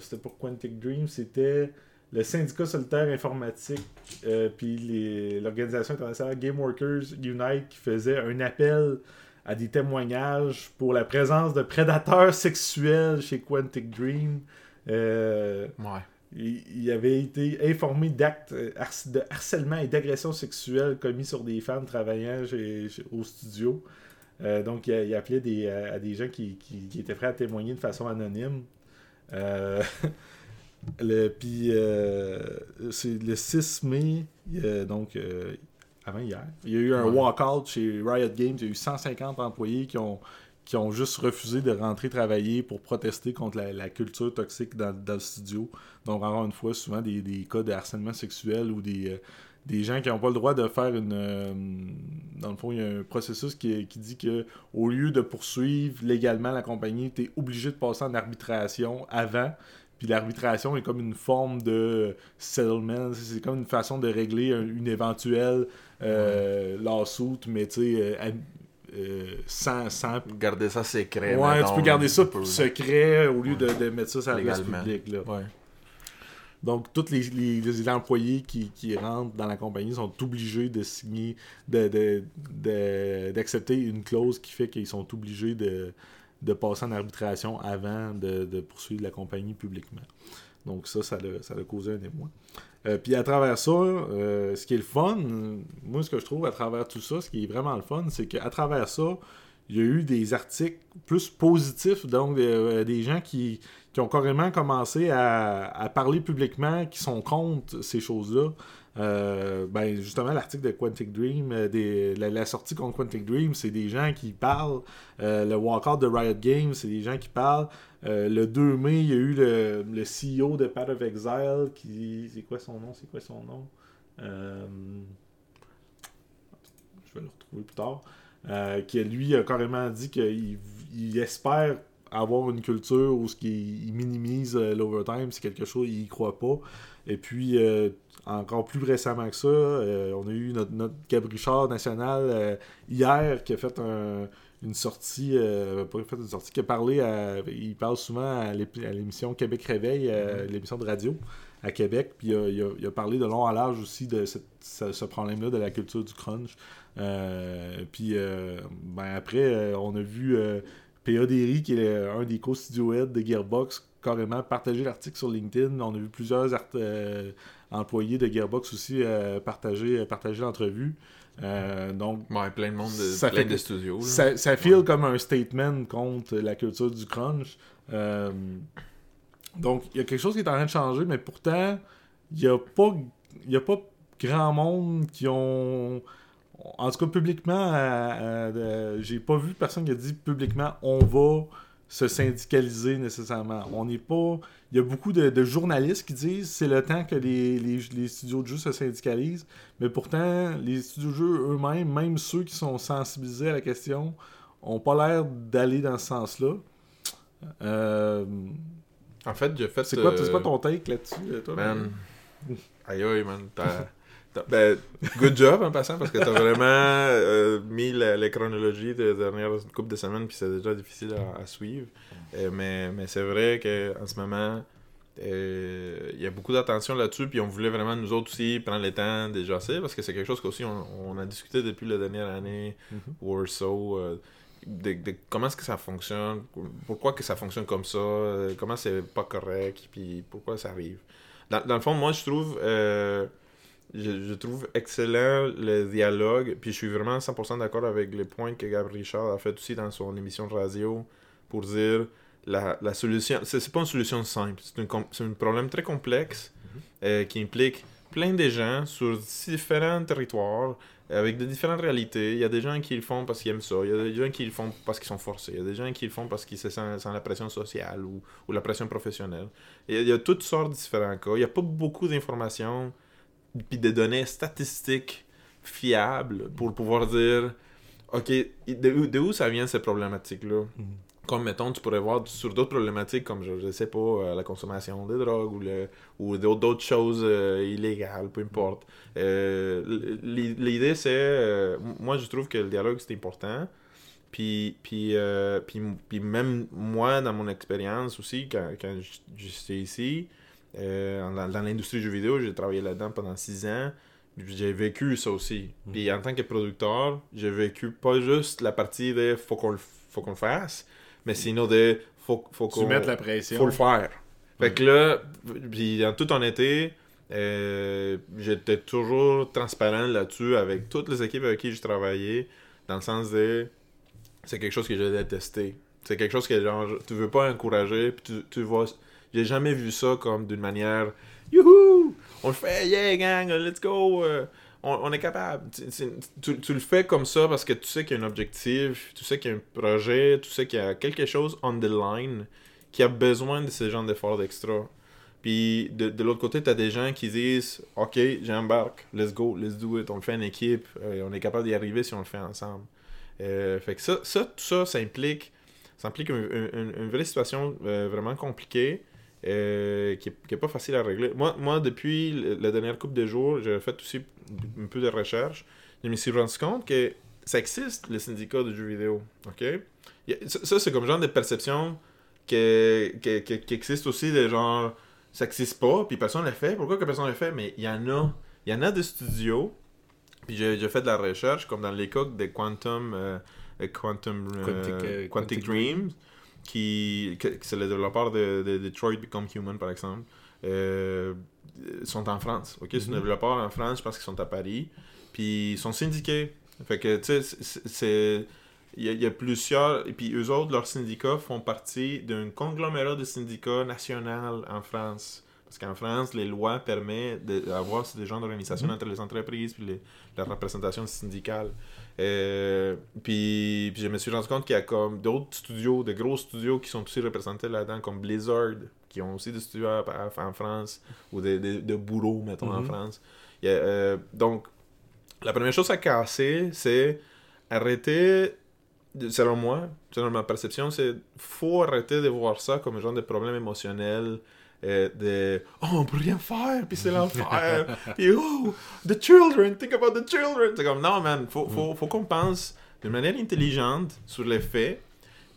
c'était pour Quantic Dream, c'était le syndicat solitaire informatique, euh, puis l'organisation internationale Game Workers Unite qui faisait un appel à des témoignages pour la présence de prédateurs sexuels chez Quantic Dream. Euh, ouais. Il avait été informé d'actes de harcèlement et d'agressions sexuelles commis sur des femmes travaillant chez, chez, au studio. Euh, donc, il, il appelait des, à, à des gens qui, qui, qui étaient prêts à témoigner de façon anonyme. Euh, le, puis, euh, c'est le six mai, euh, donc... Euh, avant hier. Il y a eu un ouais. walk-out chez Riot Games. Il y a eu cent cinquante employés qui ont, qui ont juste refusé de rentrer travailler pour protester contre la, la culture toxique dans, dans le studio. Donc, encore une fois, souvent des, des cas de harcèlement sexuel ou des, des gens qui n'ont pas le droit de faire une... Euh, dans le fond, il y a un processus qui, qui dit que au lieu de poursuivre légalement la compagnie, tu es obligé de passer en arbitration avant. Puis l'arbitration est comme une forme de settlement. C'est comme une façon de régler un, une éventuelle euh, ouais. lawsuit, mais tu sais... Euh, Euh, sans, sans... garder ça secret. Ouais, mettons, tu peux garder ça peu. secret au lieu ouais. de, de mettre ça sur la place publique. Là. Ouais. Donc, tous les, les, les employés qui, qui rentrent dans la compagnie sont obligés de signer, de, de, de, d'accepter une clause qui fait qu'ils sont obligés de, de passer en arbitration avant de, de poursuivre la compagnie publiquement. Donc ça, ça l'a, ça l'a causé un émoi. Euh, puis à travers ça, euh, ce qui est le fun, moi ce que je trouve à travers tout ça, ce qui est vraiment le fun, c'est qu'à travers ça, il y a eu des articles plus positifs, donc euh, des gens qui, qui ont carrément commencé à, à parler publiquement, qui sont contre ces choses-là. Euh, ben justement l'article de Quantic Dream, euh, des, la, la sortie contre Quantic Dream, c'est des gens qui parlent, euh, le walkout de Riot Games, c'est des gens qui parlent, euh, le deux mai il y a eu le, le C E O de Path of Exile qui, c'est quoi son nom, c'est quoi son nom euh... je vais le retrouver plus tard, euh, qui lui a carrément dit qu'il il espère avoir une culture où ce qui minimise euh, l'overtime, c'est quelque chose il y croit pas. Et puis euh, encore plus récemment que ça, euh, on a eu notre, notre Gav Richard national euh, hier qui a fait un, une sortie, euh, pas fait une sortie, qui a parlé, à, il parle souvent à, l'é- à l'émission Québec Réveil, euh, l'émission de radio à Québec, puis euh, il, a, il a parlé de long à large aussi de cette, ce, ce problème-là de la culture du crunch. Euh, puis euh, ben après, euh, on a vu euh, P A. Derry, qui est le, un des co-studio head de Gearbox, carrément partager l'article sur LinkedIn. On a vu plusieurs art- euh, employés de Gearbox aussi euh, partager, partager l'entrevue. Euh, donc, ouais, plein de monde, de, ça plein fait, de studios. Là. Ça, ça feel ouais. comme un statement contre la culture du crunch. Euh, donc, il y a quelque chose qui est en train de changer, mais pourtant, il n'y a pas, y a pas grand monde qui ont... En tout cas, publiquement, euh, euh, j'ai pas vu personne qui a dit publiquement « on va... » se syndicaliser nécessairement. On n'est pas... Il y a beaucoup de, de journalistes qui disent c'est le temps que les, les, les studios de jeux se syndicalisent, mais pourtant, les studios de jeux eux-mêmes, même ceux qui sont sensibilisés à la question, n'ont pas l'air d'aller dans ce sens-là. Euh... En fait, j'ai fait... C'est quoi, euh... c'est quoi ton take là-dessus, toi? Man. man? Aïe aïe, man. T'as... Ben, good job en passant, parce que t'as vraiment euh, mis la, la chronologie des dernières coupes de semaines, puis c'est déjà difficile à, à suivre. Euh, mais, mais c'est vrai qu'en ce moment, il euh, y a beaucoup d'attention là-dessus, puis on voulait vraiment, nous autres aussi, prendre le temps de jaser, parce que c'est quelque chose qu'aussi on, on a discuté depuis la dernière année, mm-hmm. ou so, euh, de, de comment est-ce que ça fonctionne, pourquoi que ça fonctionne comme ça, euh, comment c'est pas correct, puis pourquoi ça arrive. Dans, dans le fond, moi, je trouve... Euh, Je, je trouve excellent le dialogue, puis je suis vraiment cent pour cent d'accord avec les points que Gav Richard a fait aussi dans son émission de radio pour dire la, la solution, c'est, c'est pas une solution simple, c'est, une, c'est un problème très complexe mm-hmm. euh, qui implique plein de gens sur différents territoires avec de différentes réalités. Il y a des gens qui le font parce qu'ils aiment ça, il y a des gens qui le font parce qu'ils sont forcés, il y a des gens qui le font parce qu'ils se sentent, sentent la pression sociale ou, ou la pression professionnelle. Il y, a, il y a toutes sortes de différents cas, il n'y a pas beaucoup d'informations puis des données statistiques fiables pour pouvoir dire ok, de, de où ça vient ces problématiques-là? Mm-hmm. Comme, mettons, tu pourrais voir sur d'autres problématiques comme, je, je sais pas, euh, la consommation des drogues ou, le, ou d'autres, d'autres choses euh, illégales, peu importe. Euh, l'idée, c'est... Euh, moi, je trouve que le dialogue, c'est important. Puis, puis, euh, puis, puis même moi, dans mon expérience aussi, quand, quand j'étais ici... Euh, dans, dans l'industrie du jeu vidéo, j'ai travaillé là-dedans pendant six ans, j'ai vécu ça aussi. Mm. Puis en tant que producteur, j'ai vécu pas juste la partie de faut qu'on, faut qu'on le fasse, mais sinon de faut, faut qu'on mette la pression, faut le faire. Fait mm. que là, puis en toute honnêteté, euh, j'étais toujours transparent là-dessus avec toutes les équipes avec qui je travaillais, dans le sens de c'est quelque chose que j'ai détesté. C'est quelque chose que genre tu veux pas encourager, puis tu, tu vois. J'ai jamais vu ça comme d'une manière « Youhou! On le fait! Yeah, gang! Let's go! Euh, on, on est capable! » tu, tu le fais comme ça parce que tu sais qu'il y a un objectif, tu sais qu'il y a un projet, tu sais qu'il y a quelque chose on the line qui a besoin de ce genre d'efforts extra. Puis de, de l'autre côté, tu as des gens qui disent « Ok, j'embarque, let's go, let's do it, on le fait en équipe, euh, on est capable d'y arriver si on le fait ensemble. Euh, » Fait que ça, ça, tout ça, ça implique, ça implique une, une, une vraie situation euh, vraiment compliquée euh, qui n'est pas facile à régler. Moi, moi depuis le, la dernière couple de jours, j'ai fait aussi un peu de recherche. Je me suis rendu compte que ça existe, le syndicat de jeux vidéo. Okay? Ça, ça, c'est comme genre de perception que, que, que, qui existe aussi, de genre... Ça n'existe pas, puis personne ne le fait. Pourquoi que personne ne le fait? Mais il y en a. Il y en a des studios. Puis j'ai, j'ai fait de la recherche, comme dans les cas de Quantum, euh, Quantum, euh, Quantic, euh, Quantic Dream, qui, qui c'est le développeur de, de Detroit Become Human, par exemple, euh, sont en France. Okay? C'est mm-hmm. un développeur en France, je pense qu'ils sont à Paris. Puis ils sont syndiqués. Fait que, tu sais, il y, y a plusieurs... Et puis, eux autres, leurs syndicats font partie d'un conglomérat de syndicats national en France. Parce qu'en France, les lois permettent d'avoir ce genre d'organisation mmh. entre les entreprises puis les, la représentation syndicale. Euh, puis, puis, je me suis rendu compte qu'il y a comme d'autres studios, de gros studios qui sont aussi représentés là-dedans, comme Blizzard, qui ont aussi des studios à, à, en France, ou des de, de bureaux, mettons, mmh. en France. Y a, euh, donc, la première chose à casser, c'est arrêter... Selon moi, selon ma perception, c'est faut arrêter de voir ça comme un genre de problème émotionnel, euh, de « Oh, on peut rien faire, puis c'est l'enfer, puis oh, the children, think about the children ». C'est comme « Non, man, faut, faut, faut qu'on pense de manière intelligente sur les faits,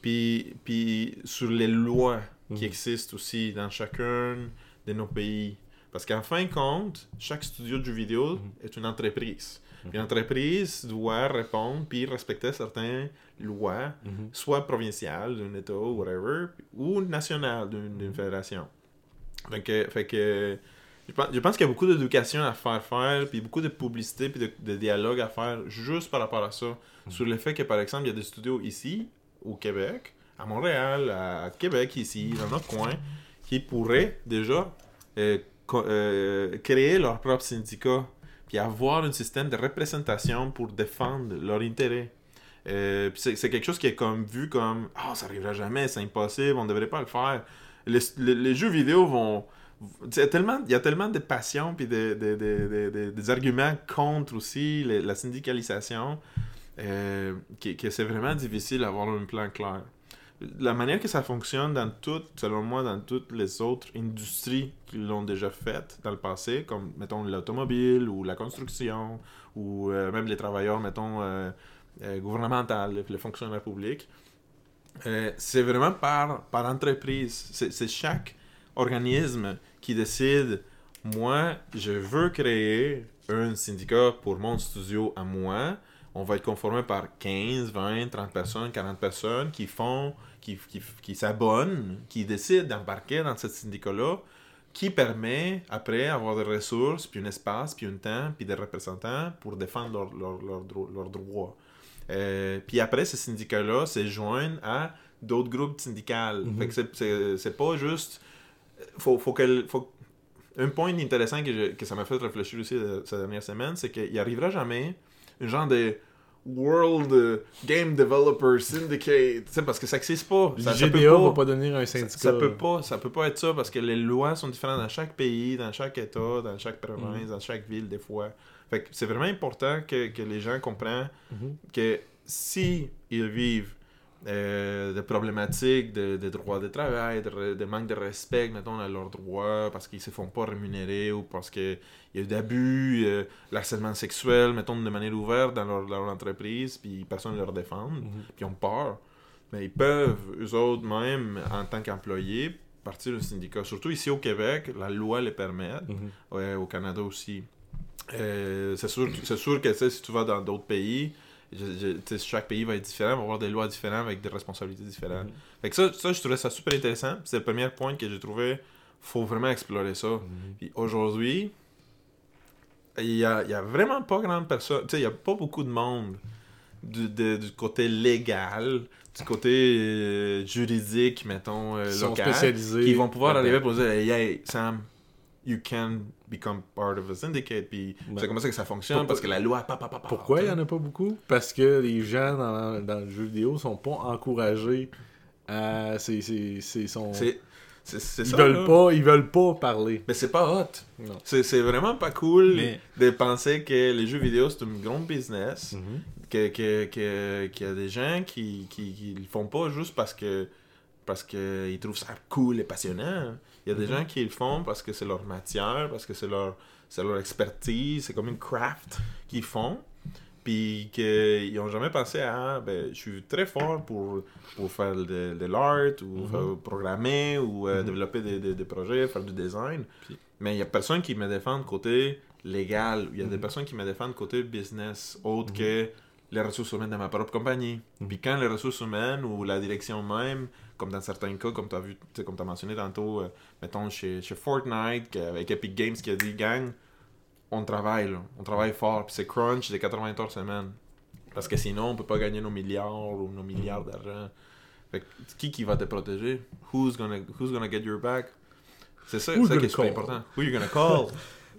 puis, puis sur les lois qui existent aussi dans chacun de nos pays. » Parce qu'en fin de compte, chaque studio de jeux vidéo est une entreprise. Puis l'entreprise doit répondre puis respecter certaines lois, mm-hmm. soit provinciales, d'un État, whatever, ou nationales, d'une, d'une fédération. Donc, euh, fait que je pense, je pense qu'il y a beaucoup d'éducation à faire faire, puis beaucoup de publicité, puis de, de dialogue à faire juste par rapport à ça. Mm-hmm. Sur le fait que, par exemple, il y a des studios ici, au Québec, à Montréal, à Québec, ici, dans notre coin, qui pourraient déjà euh, co- euh, créer leur propre syndicat. Puis avoir un système de représentation pour défendre leurs intérêts. Euh, puis c'est, c'est quelque chose qui est comme vu comme « Ah, oh, ça n'arrivera jamais, c'est impossible, on ne devrait pas le faire. » Les, les, les jeux vidéo vont... Il y a tellement, il y a tellement de passion et de, de, de, de, de, des arguments contre aussi les, la syndicalisation euh, que, que c'est vraiment difficile d'avoir un plan clair. La manière que ça fonctionne dans toutes, selon moi, dans toutes les autres industries qui l'ont déjà faites dans le passé, comme, mettons, l'automobile ou la construction, ou euh, même les travailleurs, mettons, euh, euh, gouvernementaux, les fonctionnaires publics, euh, c'est vraiment par, par entreprise. C'est, c'est chaque organisme qui décide, moi, je veux créer un syndicat pour mon studio à moi. On va être conformé par quinze, vingt, trente personnes, quarante personnes qui font, qui, qui, qui s'abonnent, qui décident d'embarquer dans ce syndicat-là, qui permet après avoir des ressources, puis un espace, puis un temps, puis des représentants pour défendre leurs leur, leur, leur, leur droits. Euh, puis après, ce syndicat-là se joignent à d'autres groupes syndicales. Mm-hmm. Fait que c'est, c'est, c'est pas juste... Faut, faut que, faut... Un point intéressant que, je, que ça m'a fait réfléchir aussi cette dernière semaine, c'est qu'il n'y arrivera jamais... un genre de World Game Developer Syndicate, t'sais, parce que ça n'existe pas. Ça, ça peut pas, va pas donner un syndicat. Ça, ça peut pas, ça peut pas être ça parce que les lois sont différentes dans chaque pays, dans chaque État, dans chaque province, mm-hmm. dans chaque ville des fois. Fait que c'est vraiment important que, que les gens comprennent mm-hmm. que si ils vivent euh, des problématiques de, de droits de travail, de, de manque de respect, mettons, à leurs droits, parce qu'ils se font pas rémunérer ou parce qu'il y a eu d'abus, euh, l'harcèlement sexuel, mettons, de manière ouverte dans leur, leur entreprise, puis personne ne leur défend, mm-hmm. puis ils ont peur. Mais ils peuvent, eux autres, même, en tant qu'employés, partir d'un syndicat. Surtout ici au Québec, la loi les permet, mm-hmm. ouais, au Canada aussi. Euh, c'est, sûr, c'est sûr que si tu vas dans d'autres pays, Je, je, chaque pays va être différent, va avoir des lois différentes avec des responsabilités différentes. Mm-hmm. Fait que ça, ça, je trouvais ça super intéressant. C'est le premier point que j'ai trouvé, faut vraiment explorer ça. Mm-hmm. Puis aujourd'hui, il y, y a vraiment pas grande personne, tu sais, il y a pas beaucoup de monde du, de, du côté légal, du côté euh, juridique, mettons, euh, local, qui vont pouvoir arriver pour dire hey, « Hey, Sam, you can become part of a syndicate », puis ben, c'est comme ça que ça fonctionne, pour, parce que la loi... Pa, pa, pa, pa, pourquoi il n'y en a pas beaucoup? Parce que les gens dans, dans le jeu vidéo sont pas encouragés à... C'est, c'est, c'est, son... c'est, C'est, c'est ils, ça, veulent pas, ils veulent pas parler. Mais c'est pas hot. C'est, c'est vraiment pas cool mais... de penser que les jeux vidéo, c'est un grand business, mm-hmm. que, que, que, qu'il y a des gens qui, qui, qui le font pas juste parce que parce qu'ils trouvent ça cool et passionnant. Il y a des mm-hmm. gens qui le font parce que c'est leur matière, parce que c'est leur, c'est leur expertise, c'est comme une craft qu'ils font. Puis qu'ils n'ont jamais pensé à, ben, je suis très fort pour, pour faire de, de l'art, ou mm-hmm. programmer, ou euh, mm-hmm. développer des, des, des projets, faire du design. Puis... Mais il n'y a personne qui me défend côté légal. Il y a mm-hmm. des personnes qui me défendent côté business, autre mm-hmm. que les ressources humaines de ma propre compagnie. Mm-hmm. Puis quand les ressources humaines ou la direction même, comme dans certains cas, comme tu as vu, comme tu as mentionné tantôt, euh, mettons chez, chez Fortnite, avec Epic Games qui a dit, gang, on travaille, là. On travaille fort. Puis c'est crunch, c'est quatre-vingts heures semaine. Parce que sinon, on peut pas gagner nos milliards ou nos milliards d'argent. Fait que, qui qui va te protéger? Who's gonna, who's gonna get your back? C'est ça, c'est ça qui est super important. Who you gonna call?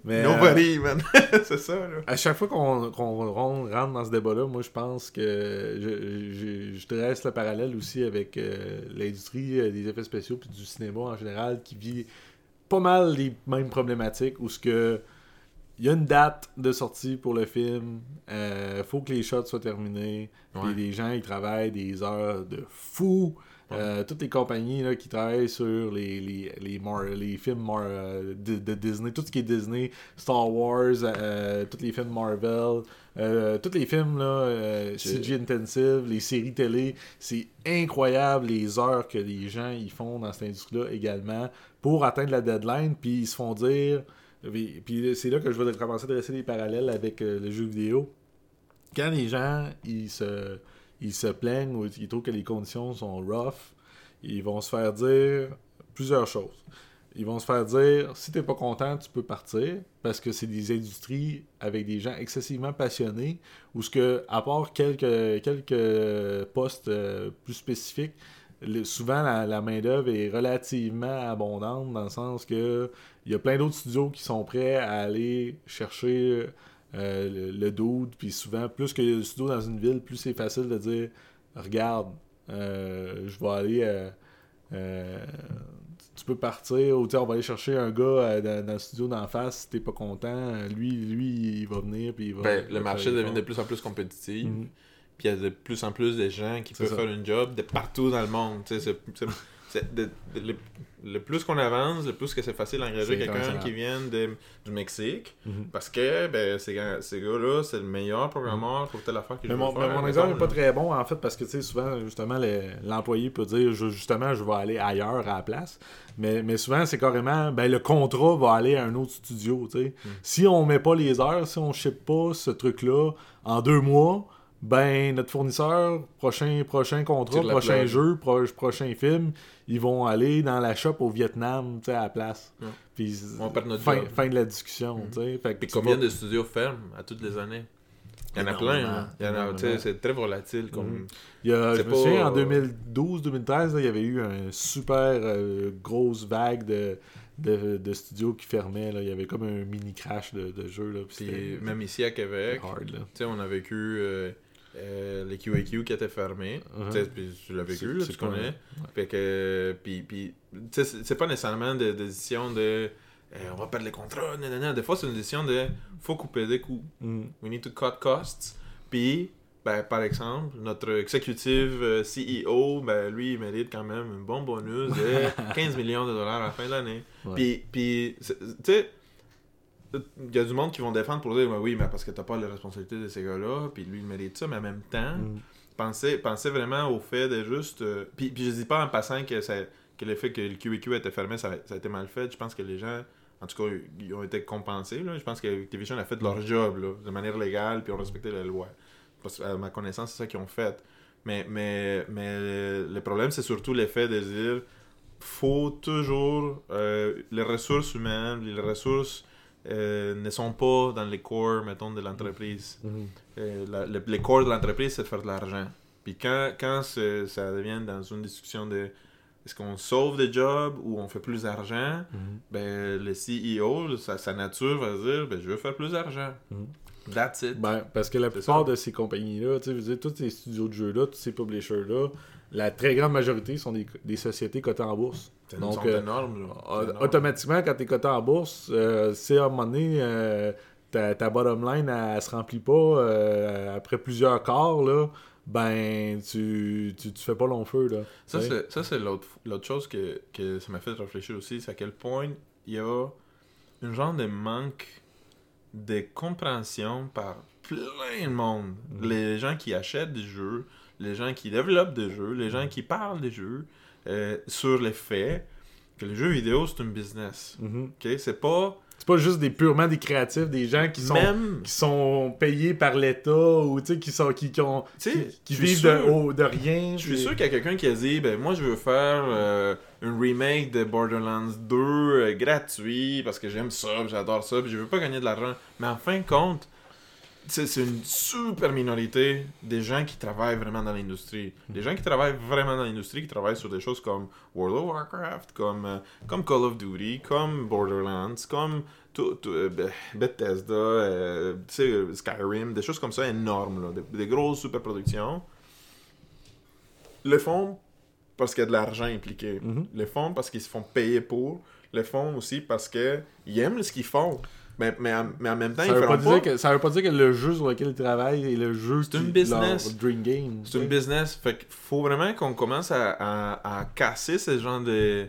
Mais nobody, euh, man. C'est ça, là. À chaque fois qu'on, qu'on rentre dans ce débat-là, moi, je pense que je, je, je dresse le parallèle aussi avec euh, l'industrie euh, des effets spéciaux puis du cinéma en général qui vit pas mal les mêmes problématiques où ce que il y a une date de sortie pour le film. Euh, faut que les shots soient terminés. Puis les gens, ils travaillent des heures de fou. Ouais. Euh, toutes les compagnies là, qui travaillent sur les, les, les, mar- les films mar- de, de Disney, tout ce qui est Disney, Star Wars, euh, tous les films Marvel, euh, tous les films là, euh, C G intensive, les séries télé. C'est incroyable les heures que les gens ils font dans cette industrie-là également pour atteindre la deadline. Puis ils se font dire... Puis, puis c'est là que je vais commencer à dresser des parallèles avec euh, le jeu vidéo. Quand les gens ils se, ils se plaignent ou ils trouvent que les conditions sont rough, ils vont se faire dire plusieurs choses. Ils vont se faire dire, si t'es pas content, tu peux partir, parce que c'est des industries avec des gens excessivement passionnés, où ce que, à part quelques, quelques postes euh, plus spécifiques, Le, souvent la, la main-d'œuvre est relativement abondante dans le sens que il y a plein d'autres studios qui sont prêts à aller chercher euh, le, le dude, puis souvent plus que le studio dans une ville, plus c'est facile de dire regarde, euh, je vais aller euh, euh, tu peux partir, ou tu sais, on va aller chercher un gars euh, dans, dans le studio d'en face si t'es pas content, lui, lui il va venir puis il va, ben, le marché devient de plus en plus compétitif. Mm-hmm. Puis il y a de plus en plus de gens qui c'est peuvent ça. faire une job de partout dans le monde. C'est, c'est, c'est de, de, de, le, le plus qu'on avance, le plus que c'est facile d'engager quelqu'un qui vient de, du Mexique. Mm-hmm. Parce que ben, ces, ces gars-là, c'est le meilleur programmeur pour telle affaire que mais je mon, veux faire. Mon exemple n'est pas très bon, en fait, parce que souvent, justement, le, l'employé peut dire je, justement, je vais aller ailleurs à la place. Mais, mais souvent, c'est carrément ben, le contrat va aller à un autre studio. Mm. Si on ne met pas les heures, si on ne ship pas ce truc-là en deux mois, ben notre fournisseur, prochain, prochain contrat, prochain plage. jeu, pro- prochain film, ils vont aller dans la shop au Vietnam, tu sais, à la place. Ouais. Puis on perd notre fin, fin de la discussion, mm-hmm. tu sais. Fait que puis combien pas... de studios ferment à toutes les années? Il y en a plein, hein. Il y en a, tu sais, c'est très volatile. Comme... Mm. Il y a, je pas... me souviens, en deux mille douze deux mille treize, là, il y avait eu une super euh, grosse vague de... De, de studios qui fermaient, là. Il y avait comme un mini crash de, de jeux. Là, puis puis même ici à Québec, hard, on a vécu euh, euh, les Q A Q qui étaient fermés. Uh-huh. Puis tu l'as vécu, là, tu c'est connais. Ouais. Fait que, puis, puis, c'est, c'est pas nécessairement des décisions de, de, euh, on va perdre les contrats. Non, non, non. Des fois, c'est une décision de faut couper des coûts. Mm. We need to cut costs. Puis, ben, par exemple, notre exécutive euh, C E O, ben, lui, il mérite quand même un bon bonus de quinze millions de dollars à la fin de l'année. Puis, puis tu sais, il y a du monde qui vont défendre pour dire ben, « Oui, mais parce que t'as pas la responsabilité de ces gars-là, puis lui, il mérite ça. » Mais en même temps, mm. pensez, pensez vraiment au fait de juste... Euh, puis, puis je dis pas en passant que, ça, que le fait que le Q A Q était fermé, ça, ça a été mal fait. Je pense que les gens... En tout cas, ils ont été compensés. Là. Je pense que Activision a fait leur job là, de manière légale, puis ont respecté la loi. À ma connaissance, c'est ça qu'ils ont fait. Mais, mais, mais le problème, c'est surtout l'effet de dire faut toujours... Euh, les ressources humaines, les ressources euh, ne sont pas dans les corps, mettons, de l'entreprise. Mm-hmm. Euh, la, le, les corps de l'entreprise, c'est de faire de l'argent. Puis quand, quand ça devient dans une discussion de est-ce qu'on sauve des jobs ou on fait plus d'argent, mm-hmm. ben, le C E O, sa, sa nature va dire ben, je veux faire plus d'argent. Mm-hmm. That's it. Ben, parce que la plupart de ces compagnies-là, tu sais, tous ces studios de jeux-là, tous ces publishers-là, la très grande majorité sont des, des sociétés cotées en bourse. C'est donc euh, énorme, euh, énorme. Automatiquement, quand tu es coté en bourse, euh, c'est à un moment donné, euh, ta, ta bottom line, elle, elle se remplit pas. Euh, après plusieurs quarts, là, ben, tu, tu, tu fais pas long feu. Là, ça, c'est, ça, c'est l'autre, l'autre chose que, que ça m'a fait réfléchir aussi, c'est à quel point il y a un genre de manque de compréhension par plein de monde. Mmh. Les gens qui achètent des jeux, les gens qui développent des jeux, les gens qui parlent des jeux, euh, sur le fait que les jeux vidéo, c'est un business. Mm-hmm. Okay? C'est pas... C'est pas juste des purement des créatifs, des gens qui sont, même... qui sont payés par l'État ou qui, sont, qui, qui, ont, qui, qui vivent sûr, de, oh, de rien. Je suis puis... sûr qu'il y a quelqu'un qui a dit « ben moi, je veux faire euh, un remake de Borderlands deux euh, gratuit parce que j'aime ça, j'adore ça, puis je veux pas gagner de l'argent. » Mais en fin de compte, c'est, c'est une super minorité des gens qui travaillent vraiment dans l'industrie. Les gens qui travaillent vraiment dans l'industrie, qui travaillent sur des choses comme World of Warcraft, comme, euh, comme Call of Duty, comme Borderlands, comme tout, tout, euh, Bethesda, euh, Skyrim, des choses comme ça énormes, là, des, des grosses superproductions, le font parce qu'il y a de l'argent impliqué. Mm-hmm. Le font parce qu'ils se font payer pour. Le font aussi parce qu'ils aiment ce qu'ils font. Mais, mais, en, mais en même temps, ça ils feront pas... Que, ça veut pas dire que le jeu sur lequel ils travaillent est le jeu c'est qui, business. Leur dream game. C'est ouais. une business. Fait qu'il faut vraiment qu'on commence à, à, à casser ce genre de,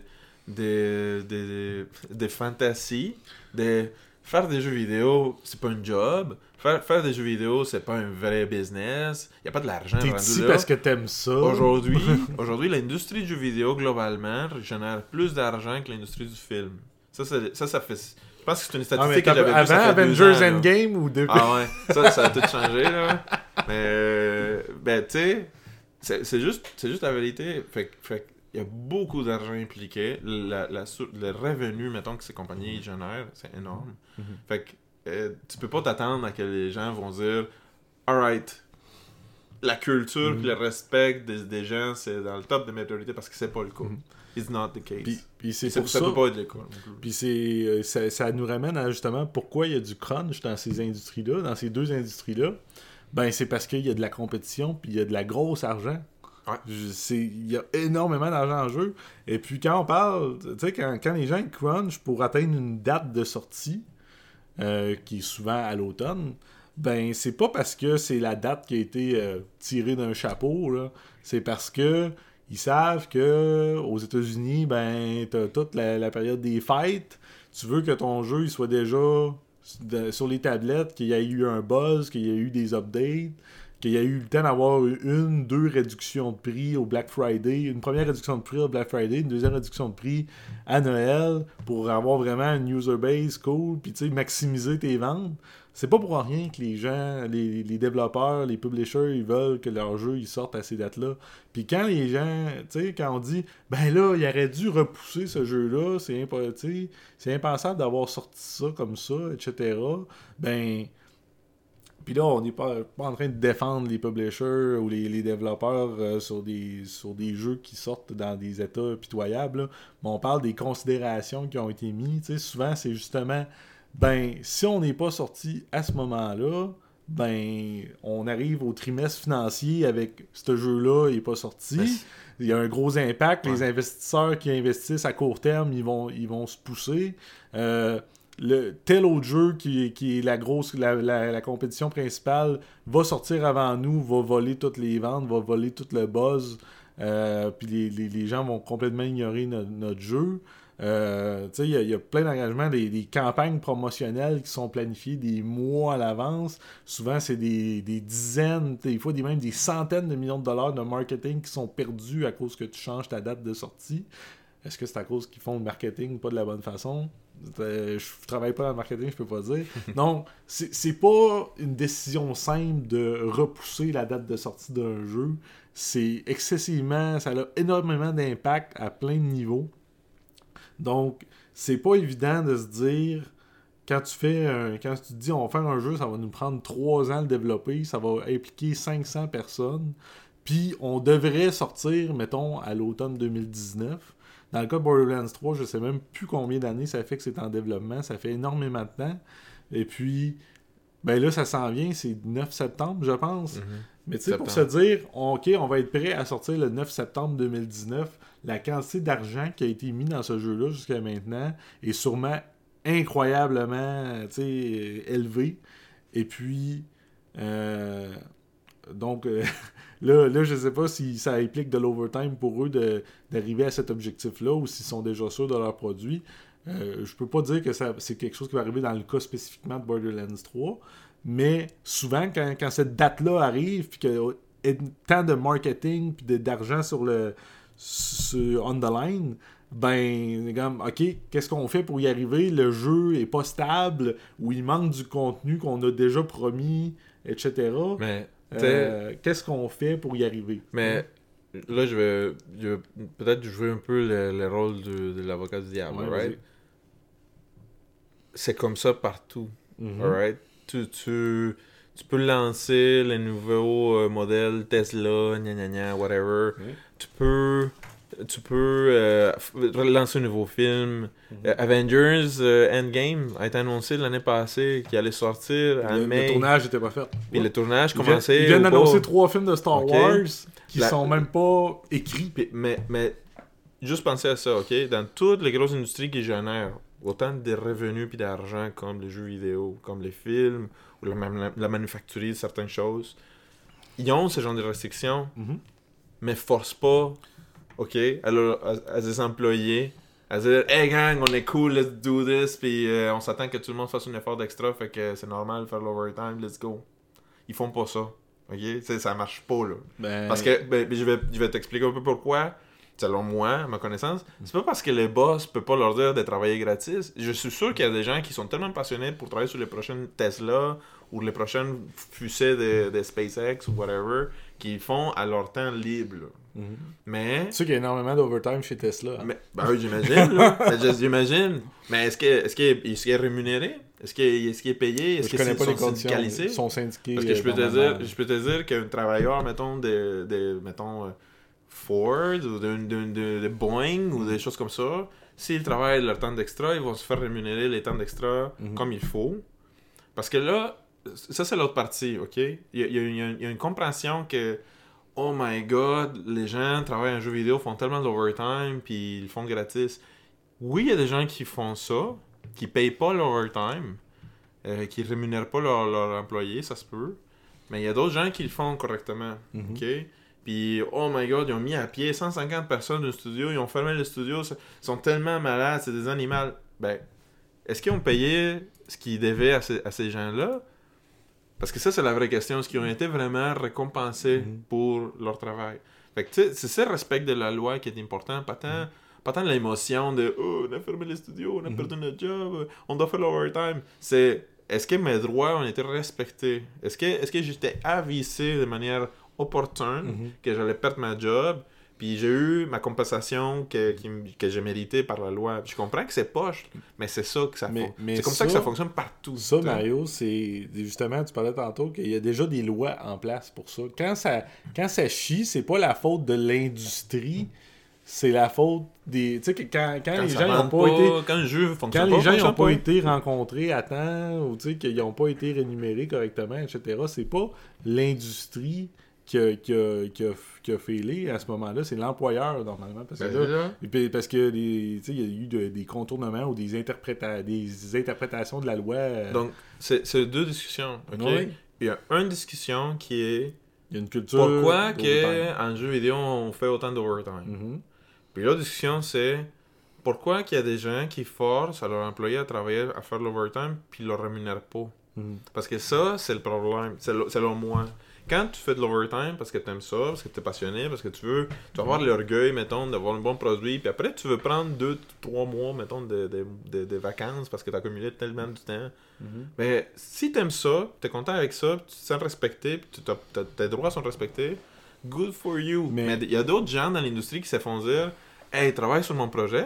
de, de, de, de fantasies. De faire des jeux vidéo, c'est pas un job. Faire, faire des jeux vidéo, c'est pas un vrai business. Il n'y a pas de l'argent rendu là. T'es ici parce que t'aimes ça. Aujourd'hui, aujourd'hui, l'industrie du jeu vidéo, globalement, génère plus d'argent que l'industrie du film. Ça, c'est, ça, ça fait... Je pense que c'est une statistique ah, que j'avais vue. Avant Avengers ans, Endgame là. Ou depuis? Ah ouais, ça, ça a tout changé, là. Mais, euh, ben, tu sais, c'est, c'est, juste, c'est juste la vérité. Fait qu'il y a beaucoup d'argent impliqué. La, la, le revenu, mettons, que ces compagnies génèrent, c'est énorme. Mm-hmm. Fait que euh, tu peux pas t'attendre à que les gens vont dire « Alright, la culture mm-hmm. et le respect des, des gens, c'est dans le top de mes priorités parce que c'est pas le cas. Mm-hmm. » It's not the case. Puis, puis c'est pour ça, ça peut pas être le cas. Puis c'est, ça, ça nous ramène à justement pourquoi il y a du crunch dans ces industries-là, dans ces deux industries-là. Ben c'est parce qu'il y a de la compétition puis il y a de la grosse argent. Ouais. Je, c'est, il y a énormément d'argent en jeu. Et puis quand on parle, tu sais, quand, quand les gens crunchent pour atteindre une date de sortie, euh, qui est souvent à l'automne, ben c'est pas parce que c'est la date qui a été euh, tirée d'un chapeau, là. C'est parce que ils savent que aux États-Unis, ben, t'as toute la, la période des fêtes. Tu veux que ton jeu il soit déjà de, sur les tablettes, qu'il y ait eu un buzz, qu'il y ait eu des updates, qu'il y ait eu le temps d'avoir une, deux réductions de prix au Black Friday. Une première réduction de prix au Black Friday, une deuxième réduction de prix à Noël pour avoir vraiment une user base cool, puis tu sais, maximiser tes ventes. C'est pas pour rien que les gens, les, les développeurs, les publishers, ils veulent que leurs jeux ils sortent à ces dates-là. Puis quand les gens, tu sais, quand on dit « ben là, il aurait dû repousser ce jeu-là, c'est, imp- c'est impensable d'avoir sorti ça comme ça, et cetera » ben, puis là, on n'est pas, pas en train de défendre les publishers ou les, les développeurs euh, sur, des, sur des jeux qui sortent dans des états pitoyables, là. Mais on parle des considérations qui ont été mises. Tu sais, souvent, c'est justement... ben, si on n'est pas sorti à ce moment-là, ben, on arrive au trimestre financier avec ce jeu-là, il n'est pas sorti. Il y a un gros impact. Ouais. Les investisseurs qui investissent à court terme, ils vont, ils vont se pousser. Euh, le, tel autre jeu qui, qui est la grosse, la, la, la compétition principale va sortir avant nous, va voler toutes les ventes, va voler tout le buzz. Euh, puis les, les, les gens vont complètement ignorer no, notre jeu. Euh, tu sais, il y, y a plein d'engagements, des, des campagnes promotionnelles qui sont planifiées des mois à l'avance. Souvent, c'est des, des dizaines, des fois des, même des centaines de millions de dollars de marketing qui sont perdus à cause que tu changes ta date de sortie. Est-ce que c'est à cause qu'ils font le marketing pas de la bonne façon? Euh, je travaille pas dans le marketing, je peux pas dire. Donc, c'est, c'est pas une décision simple de repousser la date de sortie d'un jeu. C'est excessivement, ça a énormément d'impact à plein de niveaux. Donc, c'est pas évident de se dire, quand tu fais un, quand tu te dis on va faire un jeu, ça va nous prendre trois ans à le développer, ça va impliquer cinq cents personnes, puis on devrait sortir, mettons, à l'automne deux mille dix-neuf. Dans le cas de Borderlands trois, je sais même plus combien d'années ça fait que c'est en développement, ça fait énormément de temps. Et puis, ben là, ça s'en vient, c'est neuf septembre, je pense. Mm-hmm. Mais tu sais, pour se dire, OK, on va être prêt à sortir le neuf septembre deux mille dix-neuf, la quantité d'argent qui a été mise dans ce jeu-là jusqu'à maintenant est sûrement incroyablement élevée. Et puis, euh, donc, euh, là, là, je ne sais pas si ça implique de l'overtime pour eux de, d'arriver à cet objectif-là ou s'ils sont déjà sûrs de leur produit. Euh, je peux pas dire que ça, c'est quelque chose qui va arriver dans le cas spécifiquement de Borderlands trois, mais souvent, quand, quand cette date-là arrive, puis qu'il y a tant de marketing puis de, d'argent sur le sur, on the line, ben, comme, OK, qu'est-ce qu'on fait pour y arriver? Le jeu est pas stable, ou il manque du contenu qu'on a déjà promis, et cetera. Mais euh, qu'est-ce qu'on fait pour y arriver? Mais... Là, je vais, je vais peut-être jouer un peu le, le rôle de, de l'avocat du diable, ouais, right? Vas-y. C'est comme ça partout, mm-hmm. Alright? Tu, tu, tu peux lancer les nouveaux euh, modèles Tesla, gna gna gna, whatever. Mm-hmm. Tu peux, tu peux euh, lancer un nouveau film. Mm-hmm. Avengers euh, Endgame a été annoncé l'année passée qu'il allait sortir en mai. Le tournage n'était pas fait. Puis ouais. Le tournage commençait. Ils viennent d'annoncer trois films de Star okay. Wars. Qui la... sont même pas écrits. Mais, mais juste penser à ça, OK? Dans toutes les grosses industries qui génèrent autant de revenus et d'argent comme les jeux vidéo, comme les films, ou la, la, la manufacturier de certaines choses, ils ont ce genre de restrictions, mm-hmm. mais forcent pas, OK, à, leur, à, à des employés à dire « Hey gang, on est cool, let's do this », puis euh, on s'attend que tout le monde fasse un effort d'extra, fait que c'est normal de faire l'overtime, let's go. Ils font pas ça. OK? T'sais, ça marche pas, là. Ben... Parce que, ben, je vais, je vais t'expliquer un peu pourquoi, selon moi, à ma connaissance, c'est pas parce que les boss peuvent pas leur dire de travailler gratis. Je suis sûr qu'il y a des gens qui sont tellement passionnés pour travailler sur les prochaines Tesla ou les prochaines fusées de, de SpaceX ou whatever, qu'ils font à leur temps libre, là. Mm-hmm. Mais... C'est sûr qu'il y a énormément d'overtime chez Tesla. Hein? Mais, ben oui, j'imagine, là. J'imagine. Mais est-ce que, est-ce que, est-ce qu'il est rémunéré? Est-ce qu'il est, qu'il est payé? Est-ce je que c'est pas les conditions ils sont syndiqués? Parce que je peux, te dire, je peux te dire qu'un travailleur, mettons, de, de mettons Ford ou de, de, de, de Boeing ou des choses comme ça, s'ils travaillent leur temps d'extra, ils vont se faire rémunérer les temps d'extra mm-hmm. comme il faut. Parce que là, ça c'est l'autre partie, OK? Il y a, il y a, une, il y a une compréhension que « Oh my God, les gens travaillent en jeu vidéo, font tellement d'overtime puis ils le font gratis. » Oui, il y a des gens qui font ça, qui ne payent pas leur overtime, euh, qui ne rémunèrent pas leurs leur employés, ça se peut. Mais il y a d'autres gens qui le font correctement. Mm-hmm. Okay? Puis, oh my God, ils ont mis à pied cent cinquante personnes d'un studio, ils ont fermé le studio, ils sont tellement malades, c'est des animaux. Ben, est-ce qu'ils ont payé ce qu'ils devaient à ces, à ces gens-là? Parce que ça, c'est la vraie question. Est-ce qu'ils ont été vraiment récompensés mm-hmm. pour leur travail? Fait que, tu sais, c'est ce respect de la loi qui est important, pas tant... Mm-hmm. Pas tant l'émotion de « Oh, on a fermé les studios, on a perdu notre job, on doit faire l'overtime. » C'est « Est-ce que mes droits ont été respectés? Est-ce que, est-ce que j'étais avisé de manière opportune mm-hmm. que j'allais perdre ma job? Puis j'ai eu ma compensation que, que, que j'ai méritée par la loi. » Je comprends que c'est poche, mais c'est ça que ça fonctionne. C'est comme ça, ça que ça fonctionne partout. Ça, Mario, c'est justement, tu parlais tantôt qu'il y a déjà des lois en place pour ça. Quand ça, quand ça chie, c'est pas la faute de l'industrie. C'est la faute des... Tu sais, quand, quand, quand les gens n'ont pas, pas été... Quand le jeu fonctionne quand pas, les gens n'ont pas, pas été rencontrés à temps, ou tu sais, qu'ils n'ont pas été rémunérés correctement, et cetera. C'est pas l'industrie qui a, qui a, qui a, qui a failli à ce moment-là. C'est l'employeur, normalement. Parce que ben, là, déjà. Parce que, tu sais, il y a eu de, des contournements ou des, interpréta- des interprétations de la loi. Euh... Donc, c'est, c'est deux discussions, OK? Oui. Il y a une discussion qui est... Il y a une culture... Pourquoi qu'en jeu vidéo, on fait autant d'overtime? Mm-hmm. Puis l'autre discussion, c'est pourquoi qu'il y a des gens qui forcent à leurs employés à travailler, à faire l'overtime, puis ils ne leur rémunèrent pas. Mm. Parce que ça, c'est le problème, selon moi. Quand tu fais de l'overtime parce que tu aimes ça, parce que tu es passionné, parce que tu veux tu vas avoir l'orgueil, mettons, d'avoir un bon produit, puis après, tu veux prendre deux, trois mois, mettons, de, de, de, de vacances parce que tu as accumulé tellement du temps. Mm-hmm. Mais si tu aimes ça, tu es content avec ça, tu te sens respecté, puis tes droits sont respectés, good for you. Mais il y a d'autres gens dans l'industrie qui se font dire « Hey, travaille sur mon projet,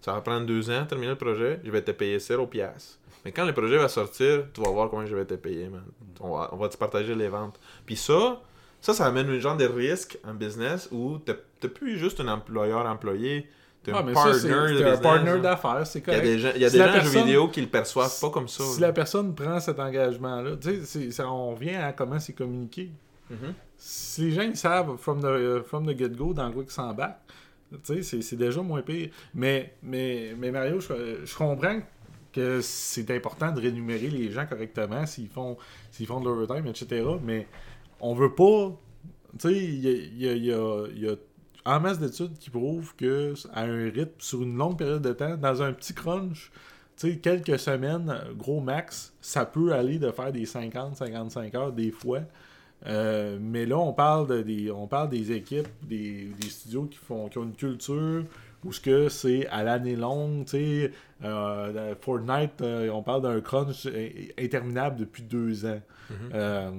ça va prendre deux ans, terminer le projet, je vais te payer zéro piastre. Mais quand le projet va sortir, tu vas voir combien je vais te payer, man. On va, on va te partager les ventes. » Puis ça, ça, ça amène un genre de risque en business où t'es, t'es plus juste un employeur-employé, t'es ah, un partner ça, de business. Un partner d'affaires, c'est correct. Il y a des gens, y a si des gens personne, en jeu vidéo qui le perçoivent pas comme ça. Si là. La personne prend cet engagement-là, tu sais, on revient à comment c'est communiqué. Mm-hmm. Si les gens ils savent from the, uh, from the get-go dans quoi ils s'en battent, tu sais, c'est, c'est déjà moins pire. Mais, mais, mais Mario, je, je comprends que c'est important de rémunérer les gens correctement s'ils font, s'ils font de l'overtime, et cetera. Mais on veut pas... Tu sais, il y a, y a, y a, y a en masse d'études qui prouvent que à un rythme, sur une longue période de temps, dans un petit crunch, tu sais, quelques semaines, gros max, ça peut aller de faire des cinquante à cinquante-cinq heures des fois. Euh, mais là, on parle, de des, on parle des équipes, des, des studios qui, font, qui ont une culture où ce que c'est à l'année longue, tu sais, euh, Fortnite, euh, on parle d'un crunch interminable depuis deux ans. Mm-hmm. Euh,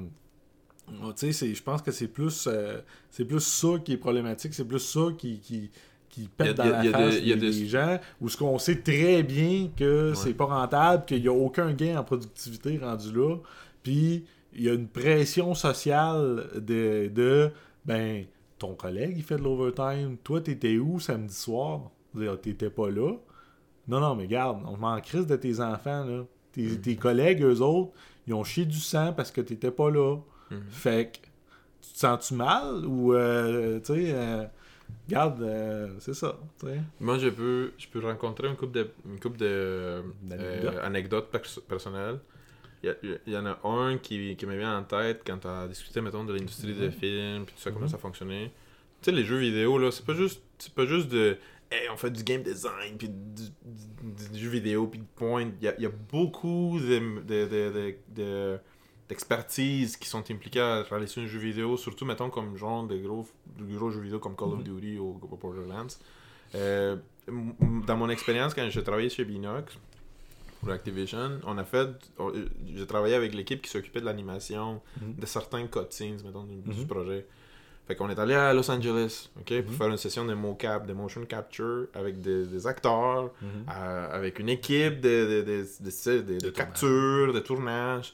tu sais, je pense que c'est plus, euh, c'est plus ça qui est problématique, c'est plus ça qui... qui qui pètent dans la face des, des... des gens, où ce qu'on sait très bien que ouais. c'est pas rentable, qu'il n'y a aucun gain en productivité rendu là, puis il y a une pression sociale de, de ben, ton collègue il fait de l'overtime, toi t'étais où samedi soir? T'étais pas là? Non, non, mais garde, on m'en crisse de tes enfants, là. Tes, mm-hmm. tes collègues, eux autres, ils ont chié du sang parce que t'étais pas là. Mm-hmm. Fait que, tu te sens-tu mal? Ou, euh, tu sais... Euh, Regarde, euh, c'est ça. T'sais. Moi, je peux, je peux rencontrer une couple de, une couple de euh, anecdotes pers- personnelles. Il y, y en a un qui, qui me vient en tête quand tu as discuté, mettons, de l'industrie mm-hmm. des films, puis tout ça, mm-hmm. comment ça fonctionnait. Tu sais, les jeux vidéo, là, c'est pas juste, c'est pas juste de, hey, on fait du game design, puis du, du, du jeu vidéo, puis de point. Il y, y a beaucoup de, de, de, de, de d'expertise qui sont impliquées à réaliser un jeu vidéo, surtout, mettons, comme genre des gros, des gros jeux vidéo comme Call mm-hmm. of Duty ou, ou Borderlands. Euh, dans mon expérience, quand j'ai travaillé chez Binox pour Activision, on a fait... On, j'ai travaillé avec l'équipe qui s'occupait de l'animation mm-hmm. de certains cutscenes, mettons, du, mm-hmm. du projet. Fait qu'on est allé à Los Angeles, OK, mm-hmm. pour faire une session de mocap, de motion capture, avec des, des acteurs, mm-hmm. à, avec une équipe de, de, de, de, de, de, de capture, de tournage...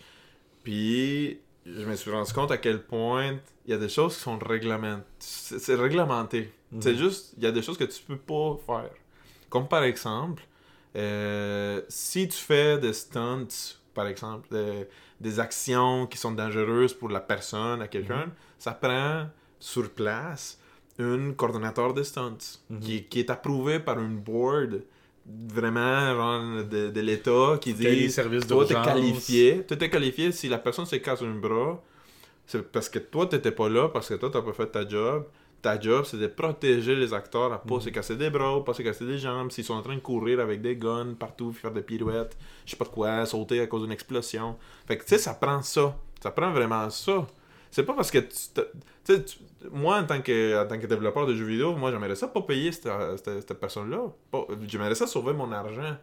Puis, je me suis rendu compte à quel point il y a des choses qui sont réglementées. C'est, c'est réglementé. Mm-hmm. C'est juste, il y a des choses que tu peux pas faire. Comme par exemple, euh, si tu fais des stunts, par exemple, de, des actions qui sont dangereuses pour la personne, à quelqu'un, mm-hmm. ça prend sur place un coordonnateur de stunts mm-hmm. qui, qui est approuvé par une board vraiment de, de l'État qui dit toi t'es qualifié toi t'es qualifié si la personne se casse un bras, c'est parce que toi t'étais pas là, parce que toi t'as pas fait ta job. Ta job, c'est de protéger les acteurs à pas mm-hmm. se casser des bras, pas se casser des jambes, s'ils sont en train de courir avec des guns partout, faire des pirouettes, je sais pas quoi, sauter à cause d'une explosion. Fait que tu sais, ça prend ça ça prend vraiment ça. C'est pas parce que tu sais, moi en tant que en tant que développeur de jeux vidéo, moi j'aimerais ça pas payer cette, cette, cette personne-là. Pas, j'aimerais ça sauver mon argent.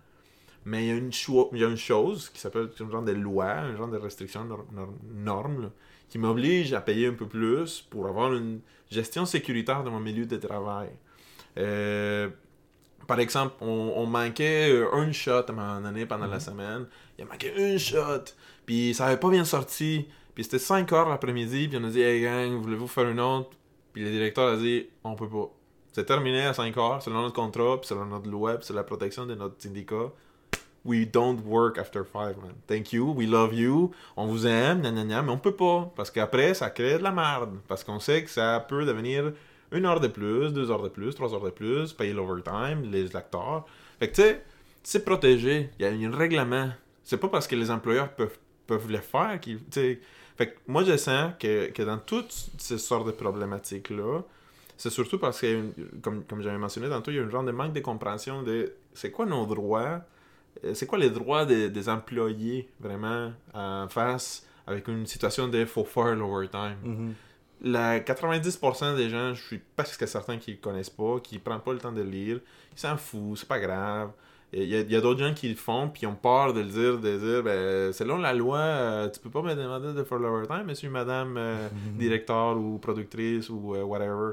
Mais il y a une cho- il y a une chose qui s'appelle un genre de loi, un genre de restriction norme, norme là, qui m'oblige à payer un peu plus pour avoir une gestion sécuritaire de mon milieu de travail. Euh, Par exemple, on, on manquait une shot à un moment donné pendant mm-hmm. la semaine. Il manquait une shot, puis ça avait pas bien sorti. Puis c'était cinq heures l'après-midi, puis on a dit « Hey gang, voulez-vous faire une autre? » Puis le directeur a dit « On peut pas. » C'est terminé à cinq heures, selon notre contrat, puis selon notre loi, puis c'est la protection de notre syndicat. « We don't work after five, man. Thank you, we love you, on vous aime, nanana, mais on peut pas. » Parce qu'après, ça crée de la merde. Parce qu'on sait que ça peut devenir une heure de plus, deux heures de plus, trois heures de plus, payer l'overtime, les acteurs. Fait que tu sais, c'est protégé. Il y a un règlement. C'est pas parce que les employeurs peuvent, peuvent le faire qu'ils... Fait que moi, je sens que, que dans toutes ces sortes de problématiques-là, c'est surtout parce que, comme, comme j'avais mentionné tantôt, il y a un genre de manque de compréhension de c'est quoi nos droits, c'est quoi les droits de, des employés, vraiment, en face avec une situation de « faut faire l'overtime mm-hmm. ». La quatre-vingt-dix pour cent des gens, je suis presque certain qu'ils ne connaissent pas, qu'ils ne prennent pas le temps de lire, ils s'en foutent, c'est pas grave. Il y, a, il y a d'autres gens qui le font, puis ils ont peur de le dire, de dire, ben, selon la loi, euh, tu peux pas me demander de faire l'overtime, monsieur, madame, euh, directeur ou productrice ou euh, whatever.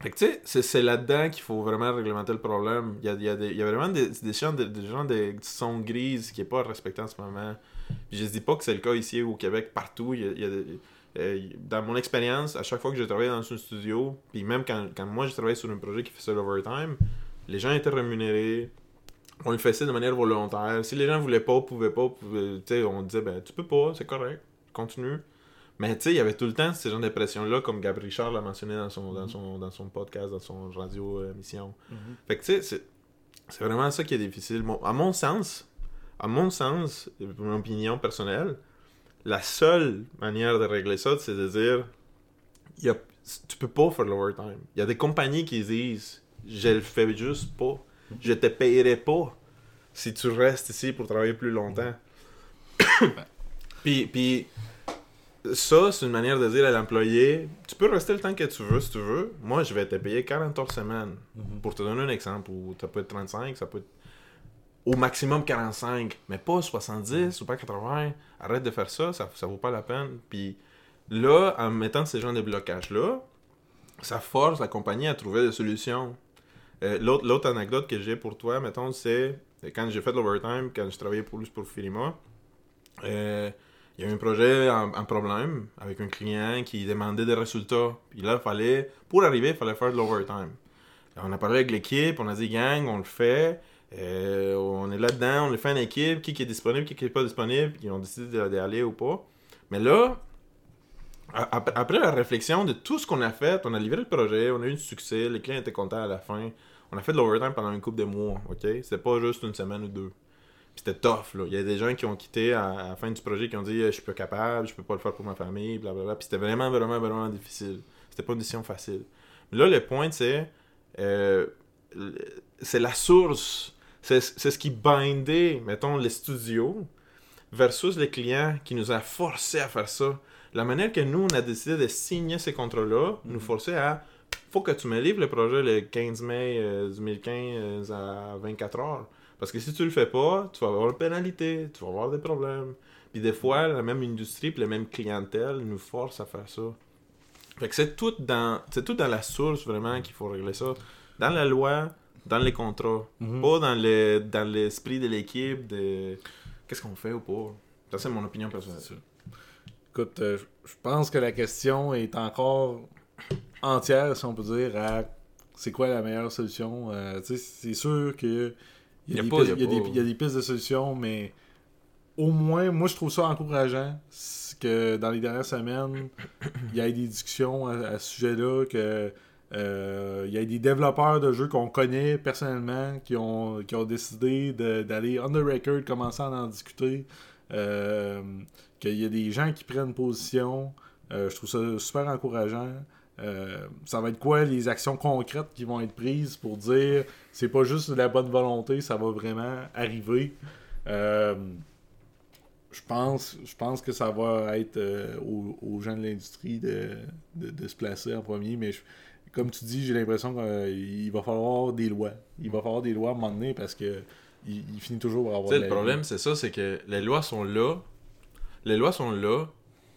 Fait que tu sais, c'est, c'est là-dedans qu'il faut vraiment réglementer le problème. Il y a, il y a, des, il y a vraiment des, des gens de, des gens de son grise qui n'est pas respecté en ce moment. Puis je ne dis pas que c'est le cas ici au Québec, partout. Il y a, il y a des, euh, dans mon expérience, à chaque fois que j'ai travaillé dans un studio, puis même quand, quand moi j'ai travaillé sur un projet qui faisait l'overtime, les gens étaient rémunérés. On le faisait de manière volontaire. Si les gens voulaient pas, pouvaient pas, pouvaient, on disait ben tu peux pas, c'est correct, continue. Mais tu sais, il y avait tout le temps ces genres de pression-là, comme Gav Richard l'a mentionné dans son, mm-hmm. dans son, dans son podcast, dans son radio-émission. Euh, mm-hmm. Fait que tu sais, c'est, c'est vraiment ça qui est difficile. Bon, à mon sens, à mon sens, mon opinion personnelle, la seule manière de régler ça, c'est de dire y a, tu peux pas faire l'overtime. Il y a des compagnies qui disent je le fais juste pas, je te payerai pas si tu restes ici pour travailler plus longtemps. puis, puis ça, c'est une manière de dire à l'employé, tu peux rester le temps que tu veux si tu veux, moi je vais te payer quarante heures semaine. Mm-hmm. Pour te donner un exemple, ou ça peut être trente-cinq, ça peut être au maximum quarante-cinq, mais pas soixante-dix ou pas quatre-vingts. Arrête de faire ça, ça, ça vaut pas la peine. Puis là, en mettant ces genres de blocages-là, ça force la compagnie à trouver des solutions. Euh, l'autre, l'autre anecdote que j'ai pour toi, mettons, c'est quand j'ai fait l'overtime, quand je travaillais plus pour Frima, euh, il y a eu un projet en, en problème avec un client qui demandait des résultats. Puis là, fallait, pour arriver, il fallait faire de l'overtime. Et on a parlé avec l'équipe, on a dit « Gang, on le fait ». Euh, on est là-dedans, on est fait en équipe, qui est disponible, qui est pas disponible, puis on décide d'aller ou pas. Mais là, ap- après la réflexion de tout ce qu'on a fait, on a livré le projet, on a eu du succès, les clients étaient contents à la fin. On a fait de l'overtime pendant une couple de mois, ok? C'était pas juste une semaine ou deux. Puis c'était tough, là. Il y a des gens qui ont quitté à, à la fin du projet qui ont dit « je suis pas capable, je peux pas le faire pour ma famille, blablabla ». Puis c'était vraiment, vraiment, vraiment difficile. C'était pas une décision facile. Mais là, le point, c'est... Euh, c'est la source... C'est, c'est ce qui bindait, mettons, les studios versus les clients qui nous a forcés à faire ça. La manière que nous, on a décidé de signer ces contrats-là, mm-hmm. nous forçait à... Faut que tu me livres le projet le quinze mai deux mille quinze à vingt-quatre heures. Parce que si tu le fais pas, tu vas avoir une pénalité, tu vas avoir des problèmes. Puis des fois, la même industrie puis la même clientèle nous force à faire ça. Fait que c'est tout dans, c'est tout dans la source, vraiment, qu'il faut régler ça. Dans la loi... Dans les contrats, mm-hmm. pas dans, les, dans l'esprit de l'équipe, de qu'est-ce qu'on fait ou pas. Ça, c'est mon opinion personnelle. Écoute, euh, je pense que la question est encore entière, si on peut dire, à c'est quoi la meilleure solution. Euh, c'est sûr qu'il y, y, y, y a des pistes de solutions, mais au moins, moi, je trouve ça encourageant que dans les dernières semaines, il y ait des discussions à, à ce sujet-là, que... Il euh, y a des développeurs de jeux qu'on connaît personnellement qui ont, qui ont décidé de, d'aller on the record, commencer à en discuter. Euh, qu'il y a des gens qui prennent position. Euh, je trouve ça super encourageant. Euh, ça va être quoi les actions concrètes qui vont être prises pour dire c'est pas juste de la bonne volonté, ça va vraiment arriver. Euh, je pense, je pense que ça va être euh, aux, aux gens de l'industrie de, de, de se placer en premier, mais je, comme tu dis, j'ai l'impression qu'il va falloir des lois. Il va falloir des lois à un moment donné parce que il, il finit toujours par avoir... Tu sais, le problème, vie. C'est ça, c'est que les lois sont là. Les lois sont là.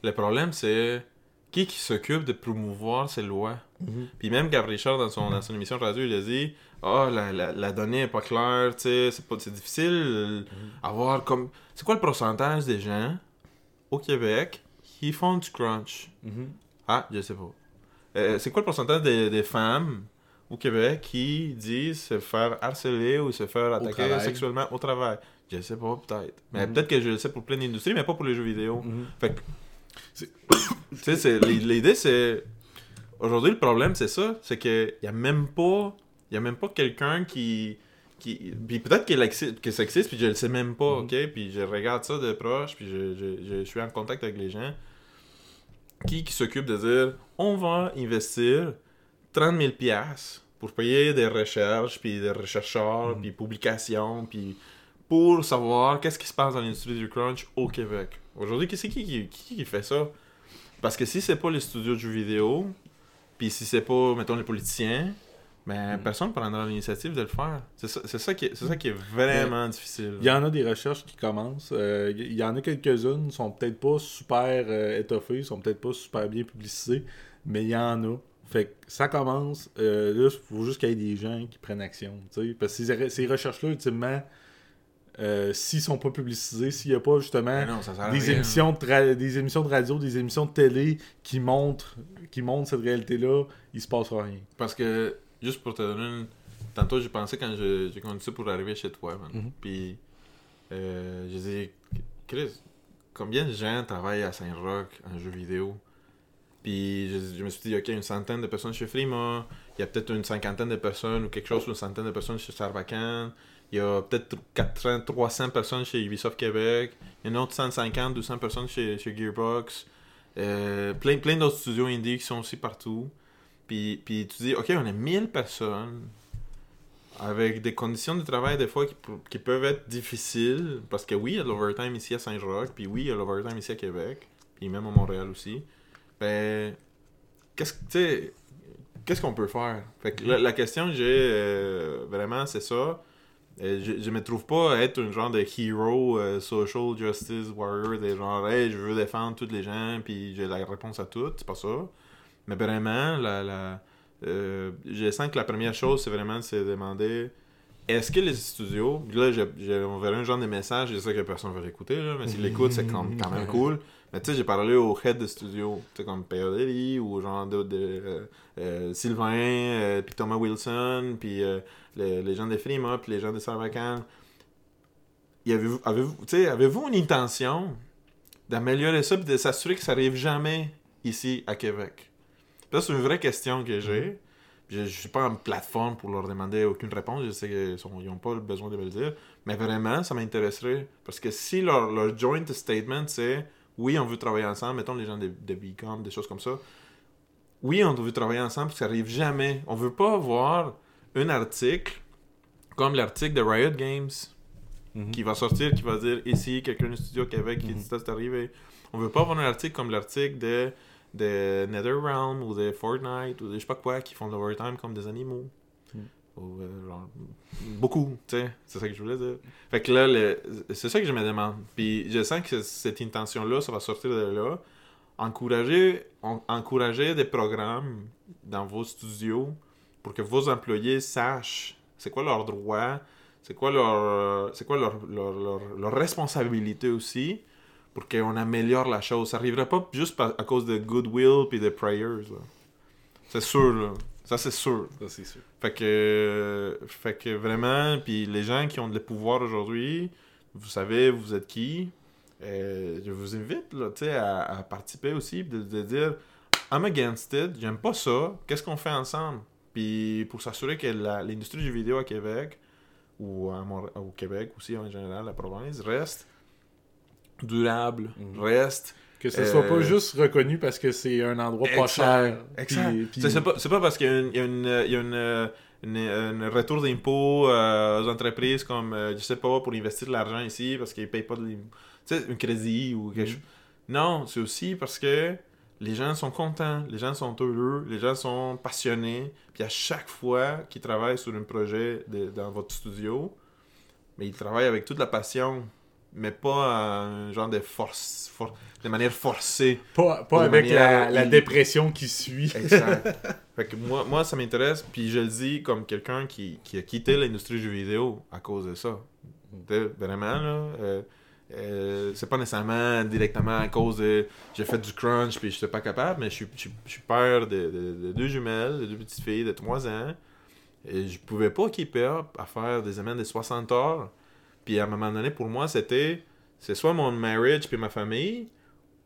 Le problème, c'est qui qui s'occupe de promouvoir ces lois. Mm-hmm. Puis même Gav Richard, dans son, mm-hmm. dans son émission radio, il a dit « Ah, oh, la, la, la donnée n'est pas claire, tu sais, c'est, c'est difficile mm-hmm. avoir comme... » C'est quoi le pourcentage des gens au Québec qui font du crunch? Mm-hmm. Ah, je sais pas. Euh, c'est quoi le pourcentage des, des femmes au Québec qui disent se faire harceler ou se faire attaquer au sexuellement au travail? Je sais pas, peut-être. Mais mm-hmm. peut-être que je le sais pour plein d'industries, mais pas pour les jeux vidéo. Mm-hmm. Fait que, tu sais, c'est, l'idée, c'est... Aujourd'hui, le problème, c'est ça. C'est qu'il y a même pas... Il y a même pas quelqu'un qui... qui... Puis peut-être qu'il existe, que ça existe, puis je le sais même pas, mm-hmm. OK? Puis je regarde ça de proche, puis je, je, je, je suis en contact avec les gens. Qui, qui s'occupe de dire on va investir trente mille dollars pour payer des recherches, puis des chercheurs, mm. puis publications, puis pour savoir qu'est-ce qui se passe dans l'industrie du crunch au Québec. Aujourd'hui, c'est qui qui, qui qui fait ça? Parce que si c'est pas les studios de jeux vidéo, puis si c'est pas, mettons, les politiciens, ben, mm. personne ne prendra l'initiative de le faire. C'est ça, c'est ça, qui, est, c'est ça qui est vraiment Mais, difficile. Il y en a des recherches qui commencent. Il euh, y, y en a quelques-unes qui sont peut-être pas super euh, étoffées, sont peut-être pas super bien publicisées, mais il y en a. Fait que ça commence. Euh, là, il faut juste qu'il y ait des gens qui prennent action. T'sais? Parce que ces, ces recherches-là, ultimement, euh, s'ils sont pas publicisés, s'il n'y a pas justement non, des, émissions de ra- des émissions de radio, des émissions de télé qui montrent, qui montrent cette réalité-là, il se passera rien. Parce que juste pour te donner une... Tantôt, j'ai pensé quand je, j'ai conduit ça pour arriver chez toi, man. Mm-hmm. Puis, euh, j'ai dit, Chris, combien de gens travaillent à Saint-Roch en jeu vidéo? Puis je, je me suis dit, ok, une centaine de personnes chez Frima, il y a peut-être une cinquantaine de personnes ou quelque chose, une centaine de personnes chez Sarbakan, il y a peut-être quatre cents, trois cents personnes chez Ubisoft Québec, il y en a autre cent cinquante, deux cents personnes chez, chez Gearbox, euh, plein, plein d'autres studios indie qui sont aussi partout. Puis, puis tu dis, ok, on a mille personnes avec des conditions de travail des fois qui, qui peuvent être difficiles, parce que oui, il y a de l'overtime ici à Saint-Roch, puis oui, il y a de l'overtime ici à Québec, puis même à Montréal aussi. Ben, qu'est-ce, t'sais, qu'est-ce qu'on peut faire? Fait que la, la question que j'ai, euh, vraiment, c'est ça. Euh, je, je me trouve pas être un genre de hero, euh, social justice warrior, des genre, hey, je veux défendre tous les gens, puis j'ai la réponse à tout, c'est pas ça. Mais vraiment, la... la Euh, je sens que la première chose, c'est vraiment de se demander, est-ce que les studios, là, j'ai, j'ai, on verra un genre de message, je sais que personne ne va l'écouter, là, mais s'ils l'écoutent, c'est quand même, quand même cool. Mais tu sais, j'ai parlé au head de studio, tu sais, comme P O D L I ou genre de, de euh, euh, Sylvain, euh, puis Thomas Wilson, puis euh, les, les gens de Frima, puis les gens de Sarbakan. Avez-vous, avez-vous, tu sais, avez-vous une intention d'améliorer ça et de s'assurer que ça n'arrive jamais ici à Québec? Là, c'est une vraie question que j'ai. Je ne suis pas en plateforme pour leur demander aucune réponse. Je sais qu'ils n'ont pas besoin de me le dire. Mais vraiment, ça m'intéresserait. Parce que si leur, leur joint statement, c'est « Oui, on veut travailler ensemble. » Mettons les gens de, de Bicom, des choses comme ça. « Oui, on veut travailler ensemble parce que ça n'arrive jamais. » On ne veut pas avoir un article comme l'article de Riot Games mm-hmm. qui va sortir, qui va dire « Ici, quelqu'un du studio Québec qui dit ça, c'est arrivé. » On ne veut pas avoir un article comme l'article de... de NetherRealm ou de Fortnite ou de je sais pas quoi qui font de l'overtime comme des animaux. Mm. Ou, euh, genre, beaucoup, tu sais. C'est ça que je voulais dire. Fait que là, le, c'est ça que je me demande. Puis je sens que cette intention-là, ça va sortir de là. Encourager, on, encourager des programmes dans vos studios pour que vos employés sachent c'est quoi leurs droits, c'est quoi leur, c'est quoi leur, leur, leur, leur responsabilité aussi, pour qu'on améliore la chose. Ça n'arriverait pas juste à cause de goodwill et de prayers. Là. C'est sûr, là. Ça, c'est sûr. Ça, c'est sûr. Fait que, fait que vraiment, puis les gens qui ont le pouvoir aujourd'hui, vous savez, vous êtes qui. Et je vous invite là, à, à participer aussi, de, de dire « I'm against it, j'aime pas ça, qu'est-ce qu'on fait ensemble? » Puis pour s'assurer que la, l'industrie du vidéo à Québec, ou à Mont- au Québec aussi en général, la province, reste durable, mmh. reste... Que ce euh... soit pas juste reconnu parce que c'est un endroit exact. Pas cher. Exact. Pis, pis... C'est, c'est, pas, c'est pas parce qu'il y a, une, il y a, une, il y a une, une, une retour d'impôt euh, aux entreprises comme, euh, je sais pas, pour investir de l'argent ici parce qu'ils payent pas de... Tu sais, un crédit ou quelque mmh. chose. Non, c'est aussi parce que les gens sont contents, les gens sont heureux, les gens sont passionnés. Puis à chaque fois qu'ils travaillent sur un projet de, dans votre studio, mais ils travaillent avec toute la passion. Mais pas un genre de force, for, de manière forcée. Pas, pas avec manière... la, la dépression qui suit. Exact. Fait que moi, moi, ça m'intéresse, puis je le dis comme quelqu'un qui, qui a quitté l'industrie du jeu vidéo à cause de ça. De, vraiment, là. Euh, euh, c'est pas nécessairement directement à cause de j'ai fait du crunch, puis j'étais pas capable, mais je suis père de, de, de deux jumelles, de deux petites filles de trois ans. Et je pouvais pas keep up à faire des semaines de soixante heures. Puis à un moment donné, pour moi, c'était c'est soit mon marriage puis ma famille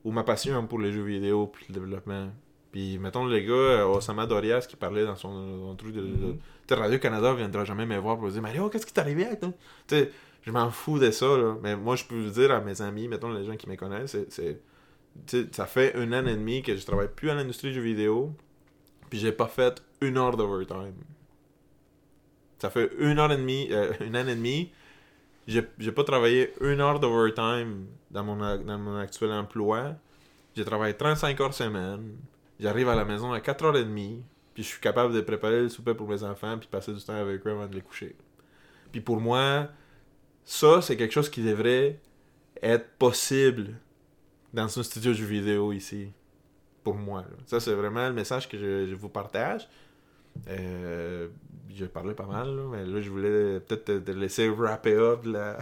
ou ma passion pour les jeux vidéo puis le développement. Puis mettons le gars, Osama Dorias, qui parlait dans son, son truc de... Mm-hmm. de Radio-Canada viendra jamais me voir pour me dire « Mario, qu'est-ce qui t'est arrivé avec toi? » Tu sais, je m'en fous de ça, là. Mais moi, je peux le dire à mes amis, mettons les gens qui me connaissent, c'est, c'est tu sais, ça fait un an et demi que je travaille plus à l'industrie du jeu vidéo puis j'ai pas fait une heure d'overtime. Ça fait une heure et demie, euh, une an et demi J'ai, j'ai pas travaillé une heure d'overtime dans mon, dans mon actuel emploi. J'ai travaillé trente-cinq heures semaine. J'arrive à la maison à quatre heures trente. Puis je suis capable de préparer le souper pour mes enfants puis passer du temps avec eux avant de les coucher. Puis pour moi, ça, c'est quelque chose qui devrait être possible dans un studio de jeux vidéo ici. Pour moi. Là. Ça, c'est vraiment le message que je, je vous partage. Euh, je parlais pas mal, là, mais là, je voulais peut-être te, te laisser wrapper up la...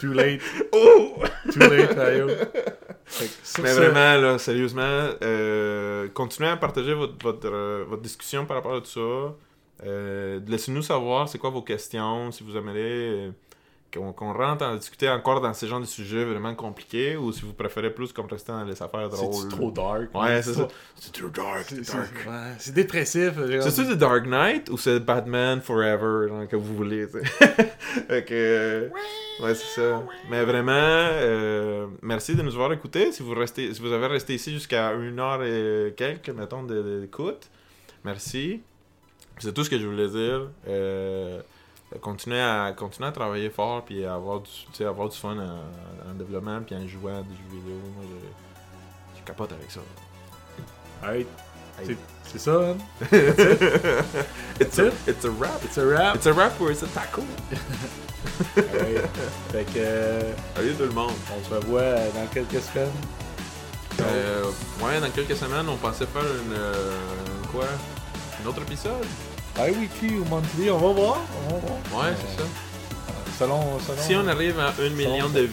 Too late. Oh! Too late, Mario. Mais vraiment, là, sérieusement, euh, continuez à partager votre, votre, votre discussion par rapport à tout ça. Euh, laissez-nous savoir c'est quoi vos questions, si vous aimeriez qu'on, qu'on rentre en discuter encore dans ce genre de sujets vraiment compliqués, ou si vous préférez plus comme rester dans les affaires drôles. C'est trop dark. Ouais, c'est ça. C'est trop dark. C'est, c'est, dark. C'est, ouais, c'est dépressif. C'est-tu The Dark Knight ou c'est Batman Forever, genre, que vous voulez, tu sais. Fait que, euh, ouais, c'est ça. Mais vraiment, euh, merci de nous avoir écoutés. Si vous, restez, si vous avez resté ici jusqu'à une heure et quelques, mettons, d'écoute, merci. C'est tout ce que je voulais dire. Euh, continuer à continuer à travailler fort puis à avoir du, tu sais, avoir du fun en, en développement puis en jouant à des jeux vidéo. Moi, je, je capote avec ça. Alright. C'est, c'est ça, hein? It's a, it's a wrap. It's a wrap. It's a wrap or it's a taco. Alright. Fait que... Euh, salut tout le monde. On se revoit dans quelques semaines. Euh, ouais, dans quelques semaines, on pensait faire une... Euh, quoi? Un autre épisode? Bi-weekly ou monthly, on va voir. On va voir. Ouais, euh, c'est ça. Selon, selon... Si on arrive à un million de...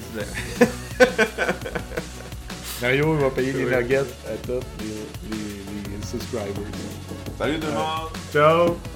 Mario va payer les nuggets à tous les, les, les subscribers. Salut tout le monde! Ciao!